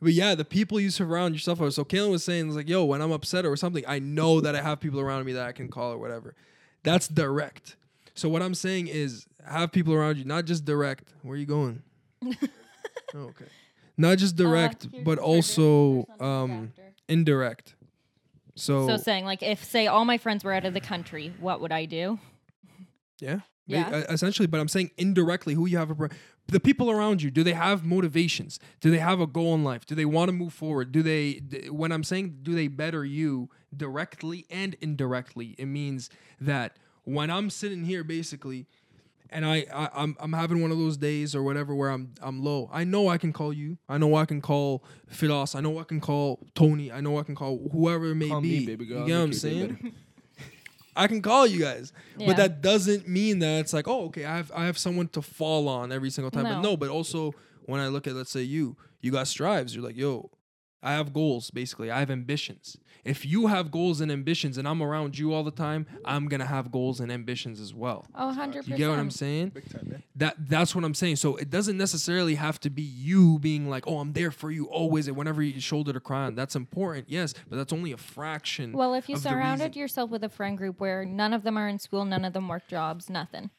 But yeah, the people you surround yourself with. So Kaylin was saying, like, yo, when I'm upset or something, I know that I have people around me that I can call or whatever. That's direct. So what I'm saying is have people around you, not just direct. Where are you going? Okay. Not just direct, but also indirect. So saying, like, if, say, all my friends were out of the country, what would I do? Yeah. Yeah. Essentially, but I'm saying indirectly who you have, the people around you. Do they have motivations? Do they have a goal in life? Do they want to move forward? Do they, when I'm saying, do they better you directly and indirectly? It means that when I'm sitting here basically, and I'm having one of those days or whatever where I'm low, I know I can call you. I know I can call Fidos. I know I can call Tony. I know I can call whoever it may be. Me, baby girl. You know what I'm saying? I can call you guys, yeah. But that doesn't mean that it's like, oh, okay, I have someone to fall on every single time. No. But no, but also when I look at, let's say you got strives. You're like, yo, I have goals. Basically, I have ambitions. If you have goals and ambitions, and I'm around you all the time, I'm gonna have goals and ambitions as well. Oh, 100%. You get what I'm saying? Big time, man. That's what I'm saying. So it doesn't necessarily have to be you being like, oh, I'm there for you always, and whenever you shoulder to cry on. That's important, yes, but that's only a fraction. Well, if you surrounded yourself with a friend group where none of them are in school, none of them work jobs, nothing.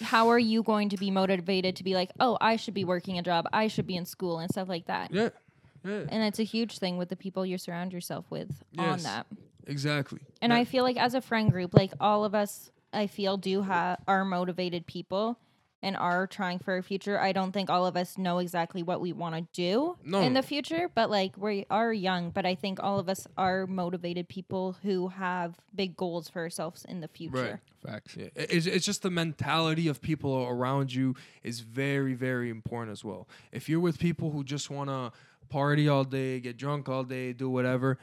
How are you going to be motivated to be like, oh, I should be working a job, I should be in school and stuff like that? Yeah. Yeah. And it's a huge thing with the people you surround yourself with on that. Exactly. And yeah. I feel like as a friend group, like all of us, I feel are motivated people and are trying for a future. I don't think all of us know exactly what we want to do in the future, but like we are young, but I think all of us are motivated people who have big goals for ourselves in the future. Right. Facts. Yeah. It's just the mentality of people around you is very, very important as well. If you're with people who just want to party all day, get drunk all day, do whatever,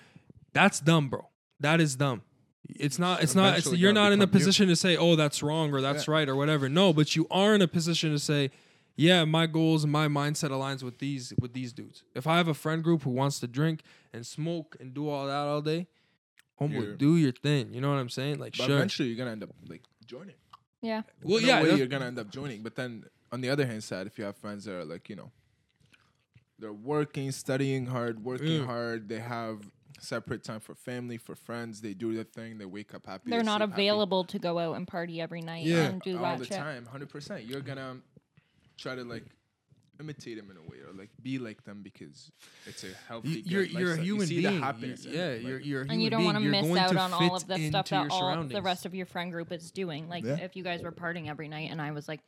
that's dumb, bro. That is dumb. It's not you're not in a position to say, oh, that's wrong or that's right or whatever. No, but you are in a position to say, yeah, my goals and my mindset aligns with these dudes. If I have a friend group who wants to drink and smoke and do all that all day, homeboy, do your thing. You know what I'm saying? Like, but sure. Eventually you're gonna end up like joining. Yeah. Well, you're gonna end up joining. But then on the other hand side, if you have friends that are like, you know, they're working, studying hard, they have separate time for family, for friends. They do their thing. They wake up happy. They're not available to go out and party every night and do all the time, 100%. You're going to try to, like, imitate them in a way or, like, be like them because it's a healthy lifestyle. You're a human being. You're a human being. And you don't want to miss out on all of the stuff that all the rest of your friend group is doing. Like, if you guys were partying every night and I was like,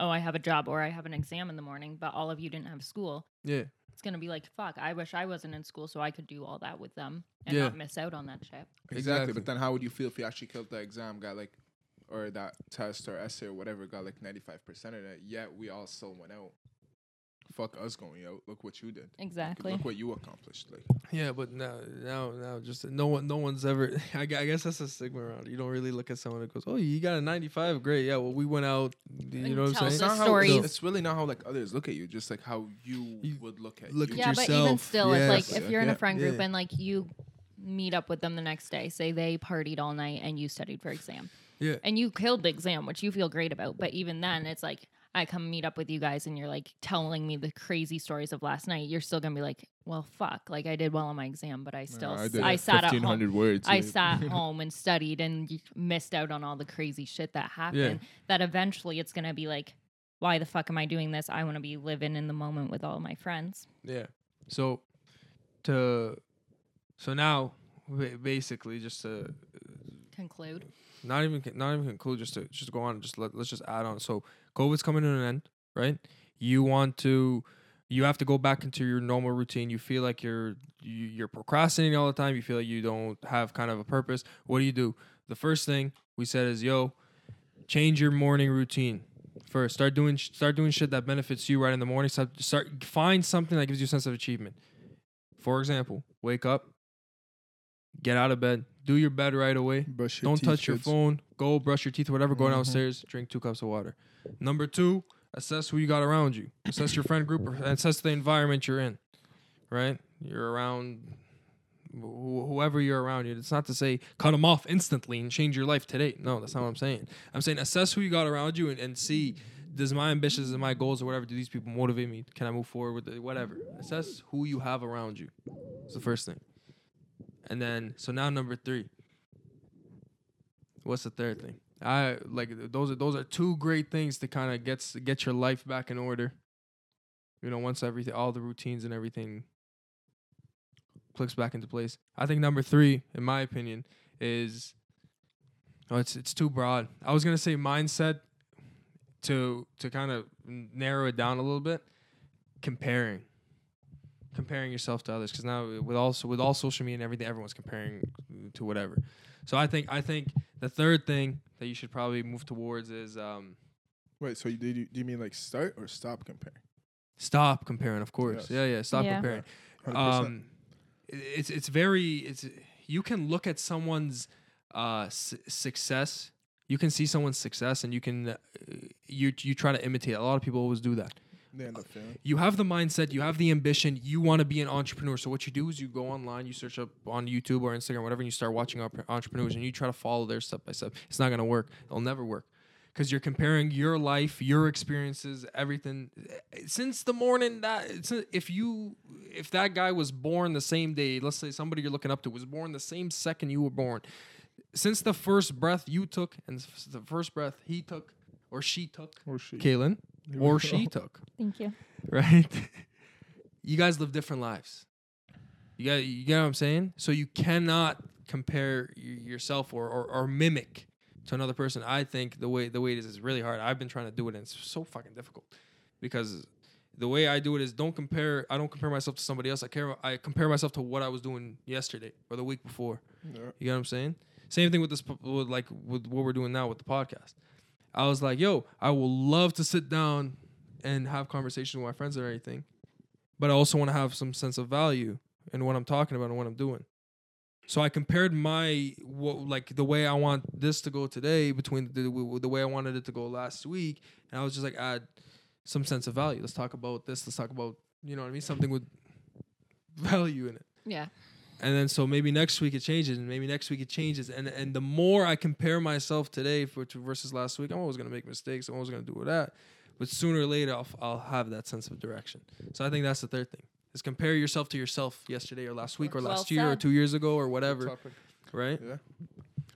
oh, I have a job or I have an exam in the morning, but all of you didn't have school. Yeah. It's going to be like, fuck, I wish I wasn't in school so I could do all that with them and not miss out on that shit. Exactly. But then how would you feel if you actually killed that exam, got like, or that test or essay or whatever, got like 95% of that, yet we all still went out? Fuck us going out. Look what you did. Exactly. Look what you accomplished. Like. Yeah, but now, just no one's ever. I guess that's a stigma around. You don't really look at someone that goes, "Oh, you got a 95, great." Yeah, well, we went out. You know what I'm saying? It's really not how like others look at you. Just like how you would look at yourself. Yeah, but even still, it's like if you're in a friend group and like you meet up with them the next day. Say they partied all night and you studied for exam. Yeah. And you killed the exam, which you feel great about. But even then, it's like. I come meet up with you guys and you're like telling me the crazy stories of last night, you're still gonna be like, well, fuck, like I did well on my exam, but I still, I sat at home. Words, I sat home and studied and missed out on all the crazy shit that happened that eventually it's gonna be like, why the fuck am I doing this? I wanna be living in the moment with all my friends. Yeah. So now basically just to conclude. Not even conclude. Just go on. Let's just add on. So COVID's coming to an end, right? You have to go back into your normal routine. You feel like you're procrastinating all the time. You feel like you don't have kind of a purpose. What do? The first thing we said is, change your morning routine. First, start doing shit that benefits you right in the morning. Find something that gives you a sense of achievement. For example, wake up, get out of bed. Do your bed right away. Don't touch your phone. Go brush your teeth, whatever. Go downstairs. Drink 2 cups of water. Number 2, assess who you got around you. Assess your friend group or assess the environment you're in, right? You're around whoever you're around. It's not to say cut them off instantly and change your life today. No, that's not what I'm saying. I'm saying assess who you got around you and see, does my ambitions and my goals or whatever, do these people motivate me? Can I move forward with it? Whatever. Assess who you have around you. It's the first thing. And then, so now number 3. What's the third thing? I like those are 2 great things to kind of get your life back in order. You know, once everything, all the routines and everything clicks back into place. I think number 3, in my opinion, is No, it's too broad. I was gonna say mindset to kind of narrow it down a little bit. Comparing yourself to others, because now with all social media and everything, everyone's comparing to whatever. So I think the third thing that you should probably move towards is wait. So do you mean like start or stop comparing? Stop comparing, of course. Yes. Yeah. Stop comparing. 100%. You can look at someone's success. You can see someone's success, and you can you try to imitate. A lot of people always do that. You have the mindset, you have the ambition, you want to be an entrepreneur. So what you do is you go online, you search up on YouTube or Instagram, whatever, and you start watching entrepreneurs, and you try to follow their step by step. It's not going to work. It'll never work because you're comparing your life, your experiences, everything since the morning that if that guy was born the same day, let's say somebody you're looking up to was born the same second you were born, since the first breath you took and the first breath he took or she took, or she, Kaylin. Or she took. Thank you. Right? You guys live different lives. You get what I'm saying? So you cannot compare yourself or mimic to another person. I think the way it is really hard. I've been trying to do it, and it's so fucking difficult. Because the way I do it is I don't compare myself to somebody else. I compare myself to what I was doing yesterday or the week before. Yeah. You get what I'm saying? Same thing with what we're doing now with the podcast. I was like, yo, I will love to sit down and have conversations with my friends or anything, but I also want to have some sense of value in what I'm talking about and what I'm doing. So I compared the way I want this to go today between the way I wanted it to go last week, and I was just like, add some sense of value. Let's talk about this. Let's talk about, you know what I mean, something with value in it. Yeah. And then so maybe next week it changes, and maybe next week it changes. And the more I compare myself today versus last week, I'm always going to make mistakes. I'm always going to do that. But sooner or later, I'll have that sense of direction. So I think that's the third thing, is compare yourself to yourself yesterday or last week or last year or 2 years ago or whatever. Right? Yeah.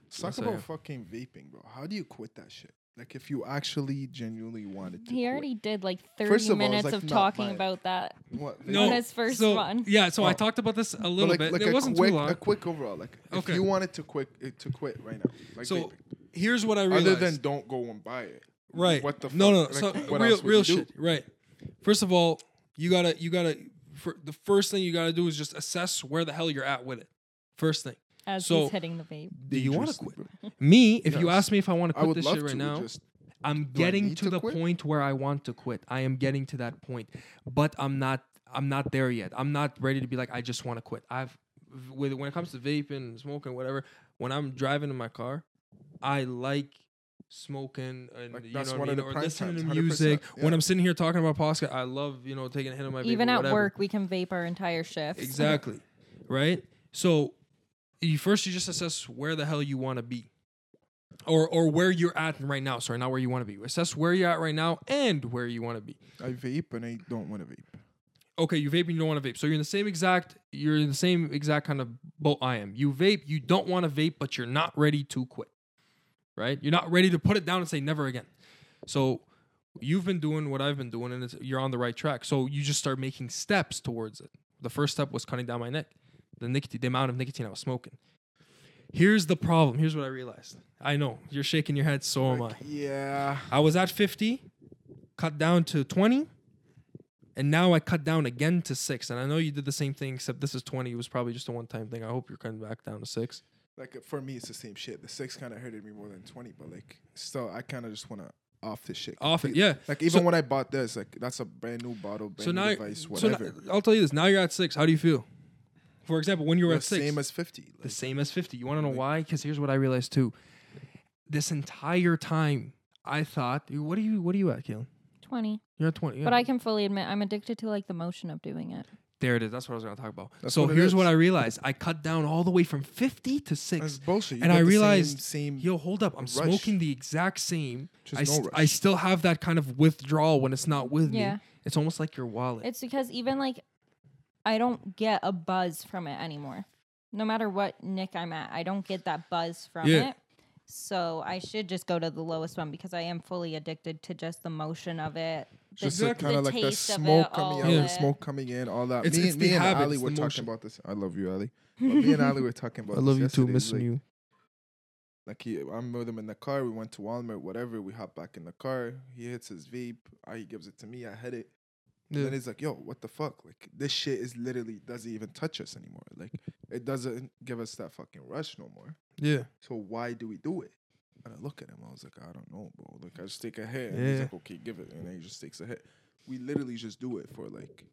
Let's talk about fucking vaping, bro. How do you quit that shit? Like, if you actually genuinely wanted to. He already did, like, 30 minutes of talking about that on his first one. Yeah, so I talked about this a little bit. It wasn't too long. A quick overall. Like, if you wanted to quit right now. Like, so here's what I realized. Other than don't go and buy it. Right. What the fuck? No. So real shit. Right. First of all, the first thing you got to do is just assess where the hell you're at with it. First thing. As he's hitting the vape. Do you want to quit? Me, if you ask me if I want to quit this shit right now, I'm getting to the point where I want to quit. I am getting to that point, but I'm not there yet. I'm not ready to be like, I just want to quit. When it comes to vaping and smoking, whatever, when I'm driving in my car, I like smoking and like, you know what I mean? Or listening to music. Yeah. When I'm sitting here talking about podcast, I love, you know, taking a hit of my vape. Even at work, we can vape our entire shift. Exactly. Right? So you just assess where the hell you want to be or where you're at right now. Sorry, not where you want to be. Assess where you're at right now and where you want to be. I vape and I don't want to vape. Okay, you vape and you don't want to vape. So you're in the same exact kind of boat I am. You vape, you don't want to vape, but you're not ready to quit, right? You're not ready to put it down and say never again. So you've been doing what I've been doing, and you're on the right track. So you just start making steps towards it. The first step was cutting down my neck. The amount of nicotine I was smoking. Here's the problem. Here's what I realized. I know. You're shaking your head. So am I. Yeah. I was at 50, cut down to 20, and now I cut down again to 6. And I know you did the same thing, except this is 20. It was probably just a one-time thing. I hope you're cutting back down to 6. Like, for me, it's the same shit. The 6 kind of hurted me more than 20, but, like, still, I kind of just want to off this shit. Off it, yeah. Like, even when I bought this, like, that's a brand new bottle, brand new device, whatever. So I'll tell you this. Now you're at 6. How do you feel? For example, when you were at 6. Same as 50. Like, the same as 50. You want to know why? Because here's what I realized too. This entire time, I thought, what are you at, Kaylin? 20. You're at 20. Yeah. But I can fully admit, I'm addicted to like the motion of doing it. There it is. That's what I was going to talk about. So here's what I realized. I cut down all the way from 50 to 6. That's bullshit. And I realized, yo, hold up. I'm smoking the exact same. I still have that kind of withdrawal when it's not with me. It's almost like your wallet. It's because even like, I don't get a buzz from it anymore. No matter what nick I'm at, I don't get that buzz from it. So I should just go to the lowest one because I am fully addicted to just the motion of it. Just kind of like the smoke coming out, the smoke coming in, all that. Me and Ali were talking about this. I love you, Ali. But me and Ali were talking about this. I love you too, missing you. Like I'm with him in the car. We went to Walmart, whatever. We hop back in the car. He hits his vape. He gives it to me. I hit it. And then he's like, yo, what the fuck? Like, this shit is literally doesn't even touch us anymore. Like, it doesn't give us that fucking rush no more. Yeah. So why do we do it? And I look at him. I was like, I don't know, bro. Like, I just take a hit. And he's like, okay, give it. And then he just takes a hit. We literally just do it for, like,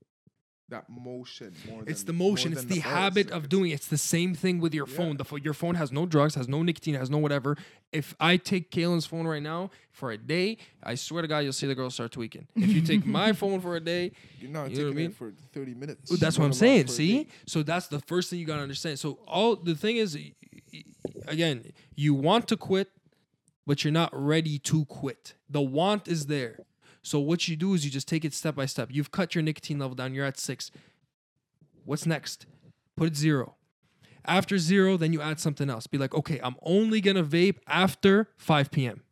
that motion more than... It's the motion. It's the habit of doing it. It's the same thing with your phone. Your phone has no drugs, has no nicotine, has no whatever. If I take Kaylin's phone right now for a day, I swear to God, you'll see the girl start tweaking. If you take my phone for a day... You're not taking it for 30 minutes. Ooh, that's what I'm saying, see? So that's the first thing you got to understand. So all the thing is, again, you want to quit, but you're not ready to quit. The want is there. So what you do is you just take it step by step. You've cut your nicotine level down. You're at 6. What's next? Put 0. After 0, then you add something else. Be like, okay, I'm only going to vape after 5 p.m.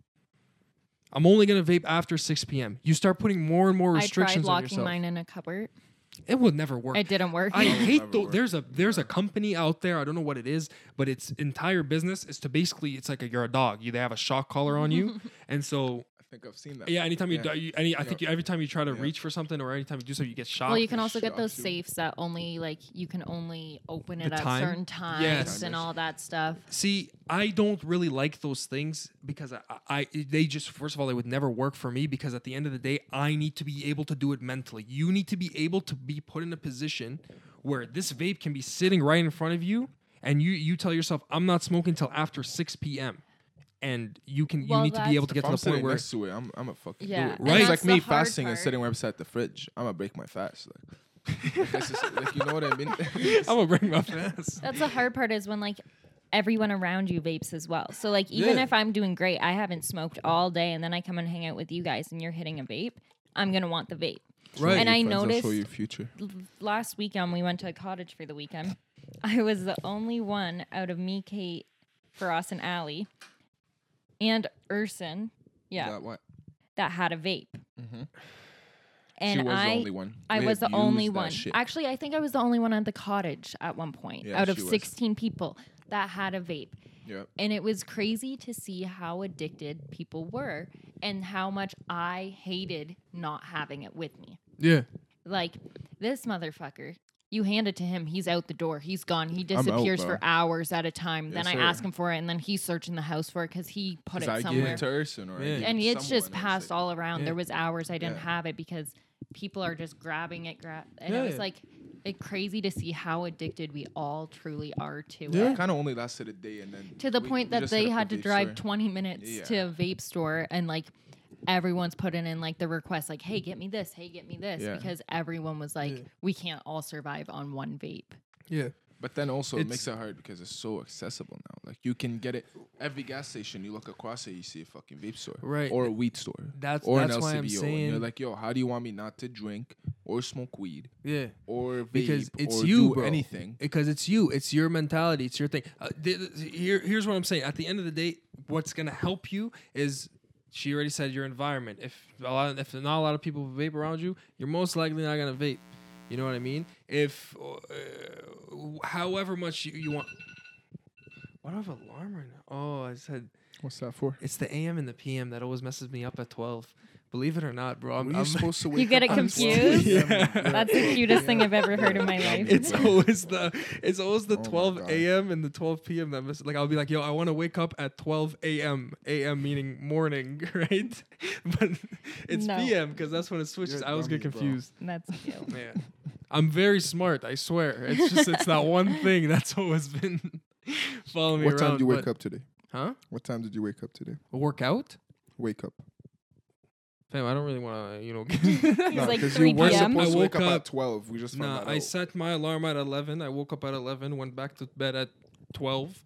I'm only going to vape after 6 p.m. You start putting more and more restrictions on yourself. I tried locking mine in a cupboard. It would never work. It didn't work. I hate those. There's a company out there. I don't know what it is, but its entire business is to basically, it's like you're a dog. They have a shock collar on you. And so... I think I've seen that. Yeah, anytime every time you try to reach for something or anytime you do so, you get shocked. Well, you can also get those safes that only, like, you can only open it at certain times and all that stuff. See, I don't really like those things because first of all, they would never work for me because at the end of the day, I need to be able to do it mentally. You need to be able to be put in a position where this vape can be sitting right in front of you and you tell yourself, I'm not smoking till after 6 p.m. And you need to be able to get to the point where next to it, I'm a fucking do it. Right? It's like me fasting and sitting right beside the fridge. I'm gonna break my fast. Like you know what I mean? I'm gonna break my fast. That's the hard part is when like everyone around you vapes as well. So like even if I'm doing great, I haven't smoked all day, and then I come and hang out with you guys, and you're hitting a vape. I'm gonna want the vape. Right. And I noticed last weekend we went to a cottage for the weekend. I was the only one out of me, Kate, Faraz, and Allie. And Urson, that had a vape. Mm-hmm. And she was the only one. I was the only one. Actually, I think I was the only one at the cottage at one point out of 16 people that had a vape. Yep. And it was crazy to see how addicted people were and how much I hated not having it with me. Yeah. Like, this motherfucker... You hand it to him. He's out the door. He's gone. He disappears for hours at a time. Yes, then I ask him for it, and then he's searching the house for it because he put it somewhere. And it's just passed all around. Yeah. There was hours I didn't have it because people are just grabbing it. It was like it crazy to see how addicted we all truly are to it. It kind of only lasted a day, and then to the point that they had to drive 20 minutes to a vape store and like. Everyone's putting in like the request, like, hey, get me this, because everyone was like, we can't all survive on one vape. Yeah. But then also it makes it hard because it's so accessible now. Like you can get it every gas station. You look across it, you see a fucking vape store, right? Or a weed store. That's an LCBO. Why I'm saying and you're like, yo, how do you want me not to drink or smoke weed? Yeah, or vape because it's or you, do bro. Anything because it's you. It's your mentality. It's your thing. Here's what I'm saying. At the end of the day, what's gonna help you is. She already said your environment. If not a lot of people vape around you, you're most likely not gonna vape. You know what I mean? If however much you want. Why do I have an alarm right now? Oh, I said. What's that for? It's the AM and the PM that always messes me up at 12. Believe it or not, bro. I'm supposed to wake you get it confused? Yeah. That's the cutest thing I've ever heard in my life. It's always the 12 a.m. and the 12 p.m. that like I'll be like, yo, I want to wake up at 12 a.m. A.m. meaning morning, right? But it's p.m. because that's when it switches. I always get confused. That's cute. Yeah. I'm very smart, I swear. It's just it's that one thing that's always been following me around. What time did you wake up today? Huh? What time did you wake up today? Workout? Wake up. Damn, I don't really want to, He's like 3 p.m. I woke up at 12. We just found out. I set my alarm at 11. I woke up at 11, went back to bed at 12.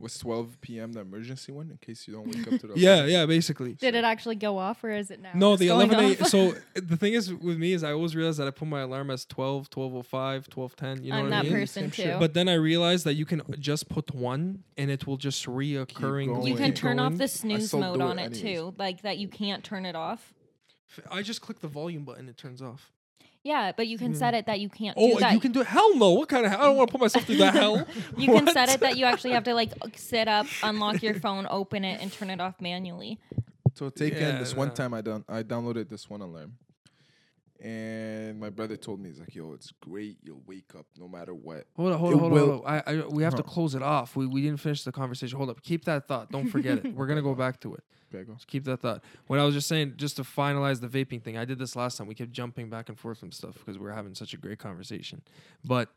Was 12 p.m. the emergency one in case you don't wake up to the yeah, basically. Did it actually go off or is it now? No, the 11 a.m. So the thing is with me is I always realize that I put my alarm as 12, 12:05, 12:10. You know I'm what I mean? I'm that person too. Shit. But then I realized that you can just put one and it will just reoccurring. You can turn off the snooze mode on it too, like that you can't turn it off. I just click the volume button, it turns off. Yeah, but you can set it that you can't do that. Oh, you can do it? Hell no. What kind of hell? I don't want to put myself through that hell. You can set it that you actually have to, like, sit up, unlock your phone, open it, and turn it off manually. So take in this one time I downloaded this one alarm. And my brother told me, he's like, yo, it's great. You'll wake up no matter what. Hold on. We have to close it off. We didn't finish the conversation. Hold up. Keep that thought. Don't forget it. We're going to go back to it. Just keep that thought. What I was just saying, just to finalize the vaping thing, I did this last time. We kept jumping back and forth from stuff because we were having such a great conversation. But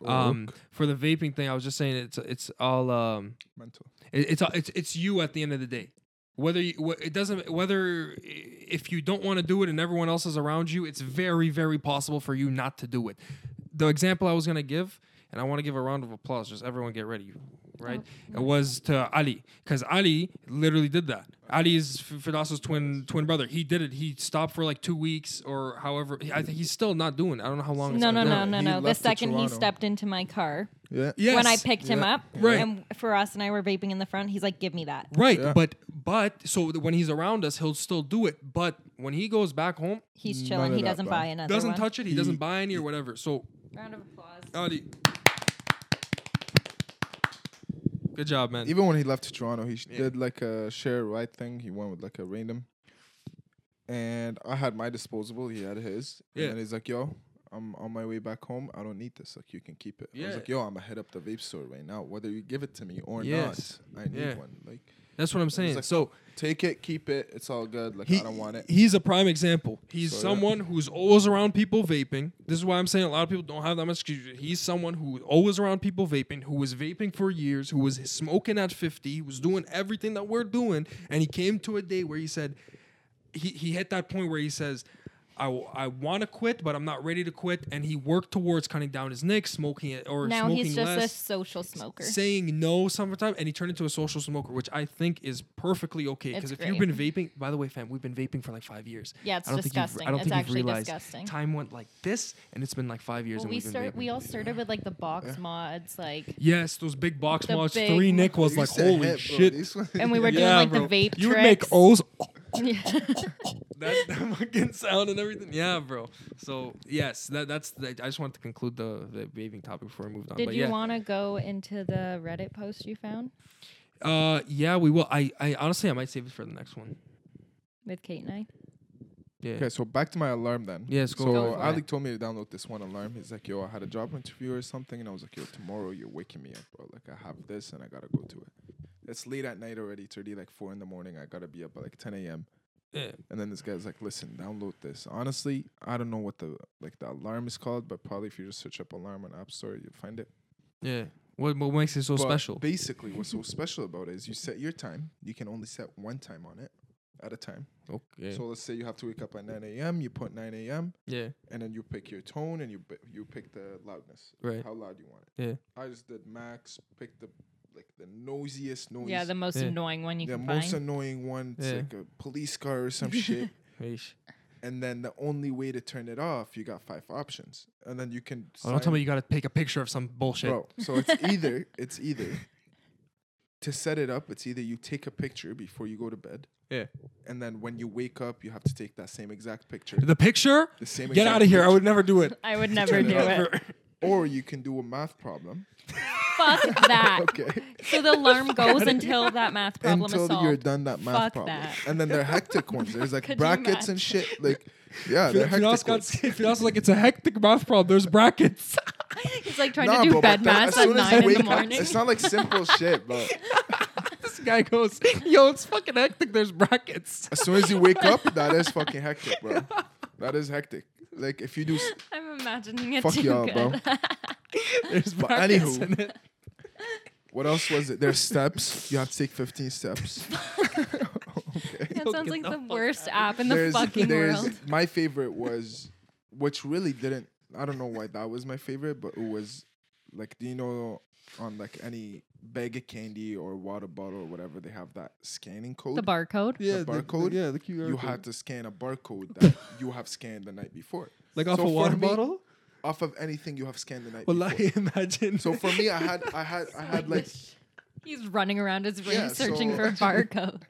for the vaping thing, I was just saying it's all mental. It's you at the end of the day. Whether if you don't want to do it and everyone else is around you, it's very, very possible for you not to do it. The example I was going to give, and I want to give a round of applause, just everyone get ready, right? It was to Ali, because Ali literally did that. Ali is Firdauso's twin brother. He did it. He stopped for like 2 weeks or however. I think he's still not doing it. I don't know how long. No. The second he stepped into my car. Yeah. Yes. When I picked him up, right. And Firas and I were vaping in the front, he's like, give me that. Right. Yeah. But so when he's around us, he'll still do it. But when he goes back home, he's chilling. He doesn't buy another one. Doesn't touch it. He doesn't buy any or whatever. So round of applause. Ali. Good job, man. Even when he left to Toronto, he did like a share ride thing. He went with like a random. And I had my disposable. He had his. Yeah. And he's like, yo, I'm on my way back home. I don't need this. Like, you can keep it. Yeah. I was like, yo, I'm going to head up the vape store right now. Whether you give it to me or not, I need one. Like, that's what I'm saying. Like, so take it, keep it. It's all good. Like, I don't want it. He's a prime example. He's someone who's always around people vaping. This is why I'm saying a lot of people don't have that much. He's someone who's always around people vaping, who was vaping for years, who was smoking at 50, he was doing everything that we're doing. And he came to a day where he said, he hit that point where he says, I want to quit, but I'm not ready to quit. And he worked towards cutting down his nick, smoking it, or now smoking less. Now he's just a social smoker. Saying no sometimes, and he turned into a social smoker, which I think is perfectly okay. Because if you've been vaping, by the way, fam, we've been vaping for like 5 years. Yeah, it's disgusting. I don't think you've realized. Disgusting. Time went like this, and it's been like 5 years. Well, and we all started with like the box mods, like yes, those big box mods. 3 nick was like holy shit, and we were doing like the vape tricks. You would make O's. That fucking sound and everything. Yeah, bro. So, yes, that's I just wanted to conclude the vaping topic before I moved on. Did you want to go into the Reddit post you found? Yeah, we will. I honestly, I might save it for the next one. With Kate and I? Yeah. Okay, so back to my alarm then. Yes, go. So, Ali told me to download this one alarm. He's like, yo, I had a job interview or something. And I was like, yo, tomorrow you're waking me up, bro. Like, I have this and I got to go to it. It's late at night already. It's already like 4 in the morning. I got to be up by like 10 a.m. Yeah. And then this guy's like, listen, download this. Honestly, I don't know what the alarm is called, but probably if you just search up alarm on App Store, you'll find it. Yeah. What makes it so special? Basically, what's so special about it is you set your time. You can only set one time on it at a time. Okay. So let's say you have to wake up at 9 a.m. You put 9 a.m. Yeah. And then you pick your tone and you pick the loudness. Right. How loud you want it. Yeah. I just did max, picked the... like the noisiest noise. Yeah, the most annoying one you can find. The most annoying one. It's like a police car or some shit. And then the only way to turn it off, you got 5 options. And then you can... don't tell me you got to take a picture of some bullshit. Bro, so it's either... to set it up, it's either you take a picture before you go to bed. Yeah. And then when you wake up, you have to take that same exact picture. The picture? The same exact picture. Get out of here. I would never do it. I would never do it. Or you can do a math problem. Fuck that. Okay. So the alarm goes until that math problem is solved. Until you're done that math problem. That. And then they're hectic ones. There's like brackets and shit. Like, yeah, they're hectic ones. Firas like, it's a hectic math problem. There's brackets. He's like trying to do bed math at 9 in the morning. It's not like simple shit, bro. This guy goes, yo, it's fucking hectic. There's brackets. As soon as you wake up, that is fucking hectic, bro. That is hectic. Like, if you do... I'm imagining it too good. Fuck y'all, bro. There's brackets in it. What else was it? There's steps. You have to take 15 steps. Okay. That sounds like the worst app in the fucking world. My favorite was, which really didn't, I don't know why that was my favorite, but it was like, do you know on like any bag of candy or water bottle or whatever, they have that scanning code? The barcode? Yeah, the barcode. Yeah, the QR code. You had to scan a barcode that you have scanned the night before. Like off a water bottle? Off of anything you have scanned the night before. I imagine. So for me, I had like... He's running around his room searching for a barcode.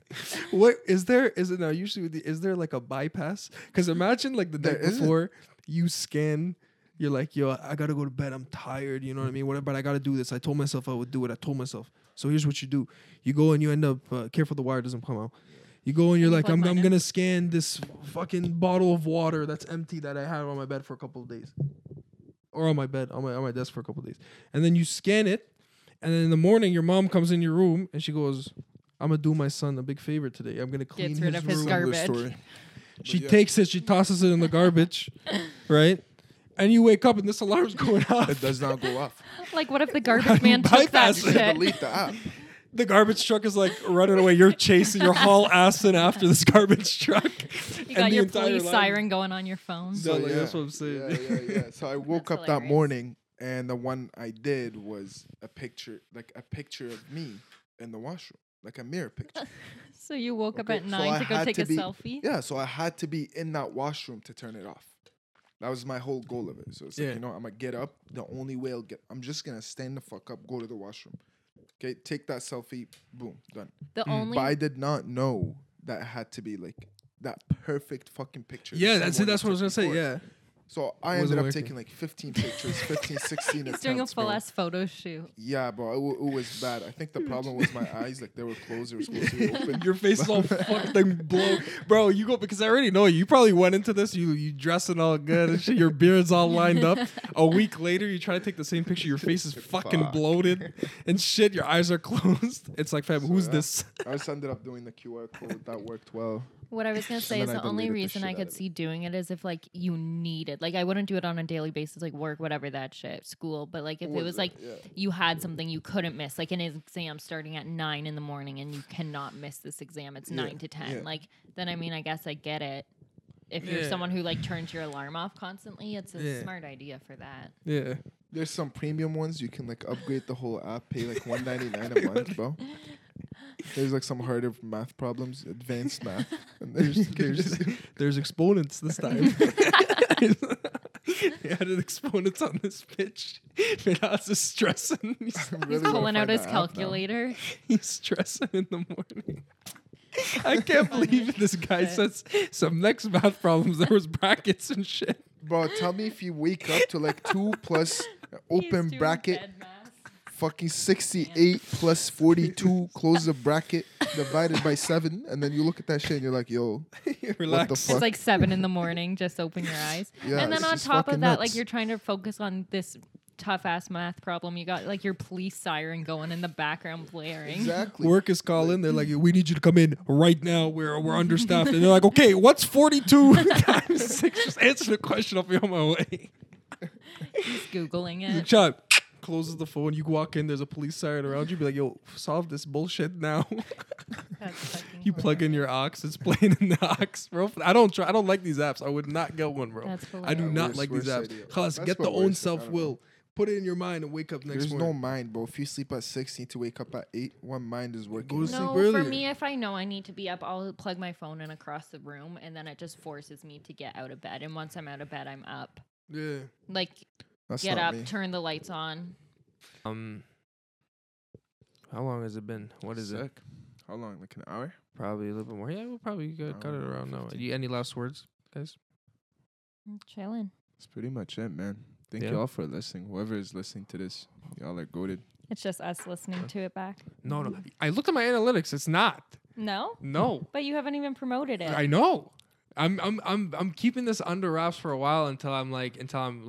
What is there? Is it now usually? Is there like a bypass? Because imagine like the day before, you scan, you're like, yo, I gotta go to bed, I'm tired, you know what I mean, whatever, but I gotta do this, I told myself I would do it, I told myself. So here's what you do. You go and you end up, careful the wire doesn't come out. You go and you're like, I'm gonna scan this fucking bottle of water that's empty that I had on my bed for a couple of days. Or on my bed, on my desk for a couple of days. And then you scan it, and then in the morning your mom comes in your room and she goes, I'm gonna do my son a big favor today. I'm gonna clean his garbage. She takes it, she tosses it in the garbage, right? And you wake up and this alarm's going off. It does not go off. Like, what if the garbage man took that shit? Delete the app. The garbage truck is like running away. You're chasing your haul ass in after this garbage truck. You got your police siren going on your phone. So, like, yeah, that's what I'm saying. Yeah. So I woke up that morning, and the one I did was a picture of me in the washroom, like a mirror picture. So you woke up at 9 to go take a selfie? Yeah. So I had to be in that washroom to turn it off. That was my whole goal of it. So it's like, you know, I'm gonna get up. The only way I'm just gonna stand the fuck up, go to the washroom. Okay, take that selfie, boom, done. But I did not know that it had to be like that perfect fucking picture. Yeah, that's what I was going to say, yeah. So I ended up taking like 15 pictures, 16 attempts. He's doing a full-ass photo shoot. Yeah, bro, it was bad. I think the problem was my eyes, like they were closed, they were supposed to be open. Your face is all fucking blown. Bro, you go, because I already know you probably went into this, you dressing all good and shit, your beard's all lined up. A week later, you try to take the same picture, your face is fucking bloated and shit, your eyes are closed. It's like, fam, who's this? I just ended up doing the QR code, that worked well. What I was going to say is the only reason I could see doing it is if, like, you needed. Like, I wouldn't do it on a daily basis, like, work, whatever, that shit, school. But, like, if it was, like, you had something you couldn't miss. Like, an exam starting at 9 in the morning and you cannot miss this exam. It's 9 to 10. Yeah. Like, then, I mean, I guess I get it. If you're someone who, like, turns your alarm off constantly, it's a smart idea for that. Yeah. There's some premium ones. You can, like, upgrade the whole app, pay, like, $1.99 a month, bro. There's like some harder math problems, advanced math. And there's exponents this time. They added exponents on this bitch. Finaz is stressing. He's pulling out his calculator. He's stressing in the morning. I can't believe this guy says some next math problems. There was brackets and shit. Bro, tell me if you wake up to like 2 plus open bracket. Fucking 68 plus 42, close the bracket, divided by 7, and then you look at that shit and you're like, yo, relax. What the fuck? It's like 7 in the morning, just open your eyes. Yeah, and then on top of that, nuts. Like you're trying to focus on this tough-ass math problem. You got like your police siren going in the background blaring. Exactly. Work is calling. They're like, we need you to come in right now. We're understaffed. And they're like, okay, what's 42 times 6? Just answer the question. I'll be on my way. He's Googling it. Chuck. Closes the phone, you walk in, there's a police siren around you, be like, yo, solve this bullshit now. You plug in your aux, it's playing in the aux, bro. I don't like these apps. I would not get one, bro. I do not like these apps. Cause get the own self-will. Put it in your mind and wake up next morning. There's no mind, bro. If you sleep at 6, you need to wake up at 8, one mind is working. Go to sleep earlier. For me, if I know I need to be up, I'll plug my phone in across the room, and then it just forces me to get out of bed. And once I'm out of bed, I'm up. Yeah. Like... That's get up, me. Turn the lights on. How long has it been? What is it? How long? Like an hour? Probably a little bit more. Yeah, we'll probably got it around now. Any last words, guys? I'm chilling. That's pretty much it, man. Thank you all for listening. Whoever is listening to this, y'all are goated. It's just us listening to it back. No. I looked at my analytics. It's not. No? No. But you haven't even promoted it. I know. I'm keeping this under wraps for a while until I'm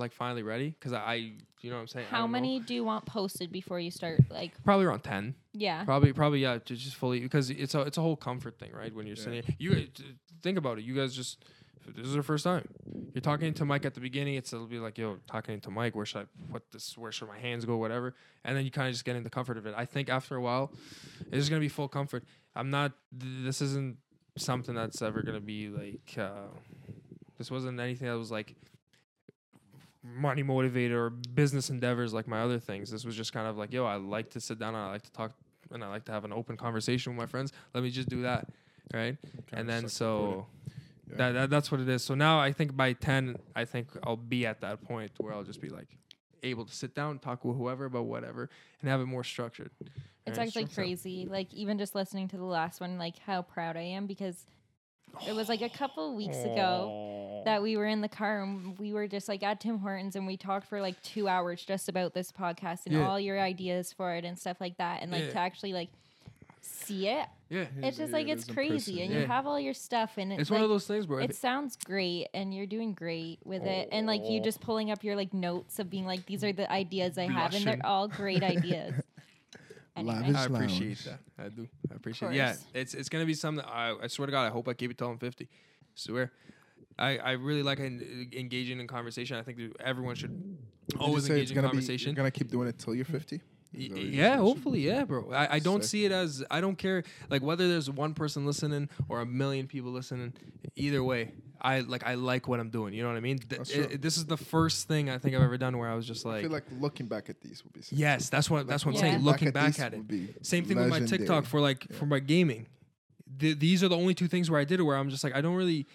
finally ready, because I you know what I'm saying. How many do you want posted before you start, like? Probably around 10. Yeah. Probably yeah, just fully, because it's a whole comfort thing, right? When you're sitting, you think about it. You guys just, this is our first time. You're talking to Mike at the beginning. It'll be like, yo, talking to Mike. Where should I put this? Where should my hands go? Whatever. And then you kind of just get in the comfort of it. I think after a while, it's just gonna be full comfort. This isn't something that's ever gonna be like this wasn't anything that was like money motivated or business endeavors like my other things. This was just kind of like, yo, I like to sit down and I like to talk and I like to have an open conversation with my friends. Let me just do that, right? And then so that's what it is. So now I think by 10, I think I'll be at that point where I'll just be like able to sit down, talk with whoever about whatever, and have it more structured. It's actually crazy, like even just listening to the last one, like how proud I am, because It was like a couple weeks ago that we were in the car and we were just like at Tim Hortons and we talked for like 2 hours just about this podcast and all your ideas for it and stuff like that. And like to actually like see it. Yeah. It's just like, it's crazy. And you have all your stuff and it's like, one of those things where it sounds great and you're doing great with it. And like you just pulling up your like notes of being like, these are the ideas I have and they're all great ideas. Anyway. I appreciate that. I do. I appreciate it. Yeah, it's going to be something. I swear to God, I hope I keep it till I'm 50. Swear. I really like engaging in conversation. I think everyone should always engage in conversation. You're going to keep doing it till you're 50? Yeah, hopefully. Yeah, bro. I don't see it as, I don't care. Like, whether there's one person listening or a million people listening, either way, I like what I'm doing. You know what I mean? This is the first thing I think I've ever done where I was just like, I feel like looking back at these would be something. Yes, that's what I'm saying. Looking back at it. Same thing with my TikTok for my gaming. These are the only two things where I did it where I'm just like, I don't really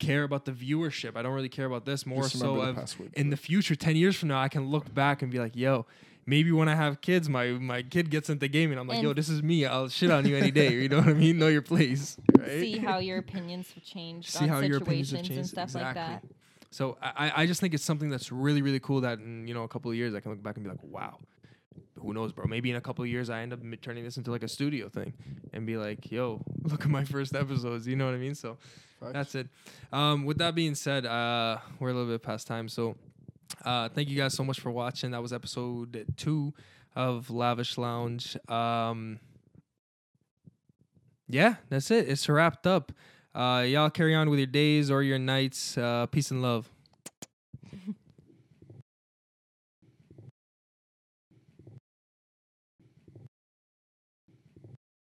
care about the viewership. I don't really care about this. More so of in the future, 10 years from now, I can look back and be like, yo, maybe when I have kids, my kid gets into gaming. I'm like, yo, this is me. I'll shit on you any day. You know what I mean? Know your place. Right? See how your opinions have changed. See on how your opinions have changed and stuff like that. So I just think it's something that's really, really cool that in a couple of years I can look back and be like, wow, who knows, bro? Maybe in a couple of years I end up turning this into like a studio thing and be like, yo, look at my first episodes. You know what I mean? So that's it. With that being said, we're a little bit past time. So. Thank you guys so much for watching. That was episode 2 of Lavish Lounge. Yeah, that's it. It's wrapped up. Y'all carry on with your days or your nights. Peace and love.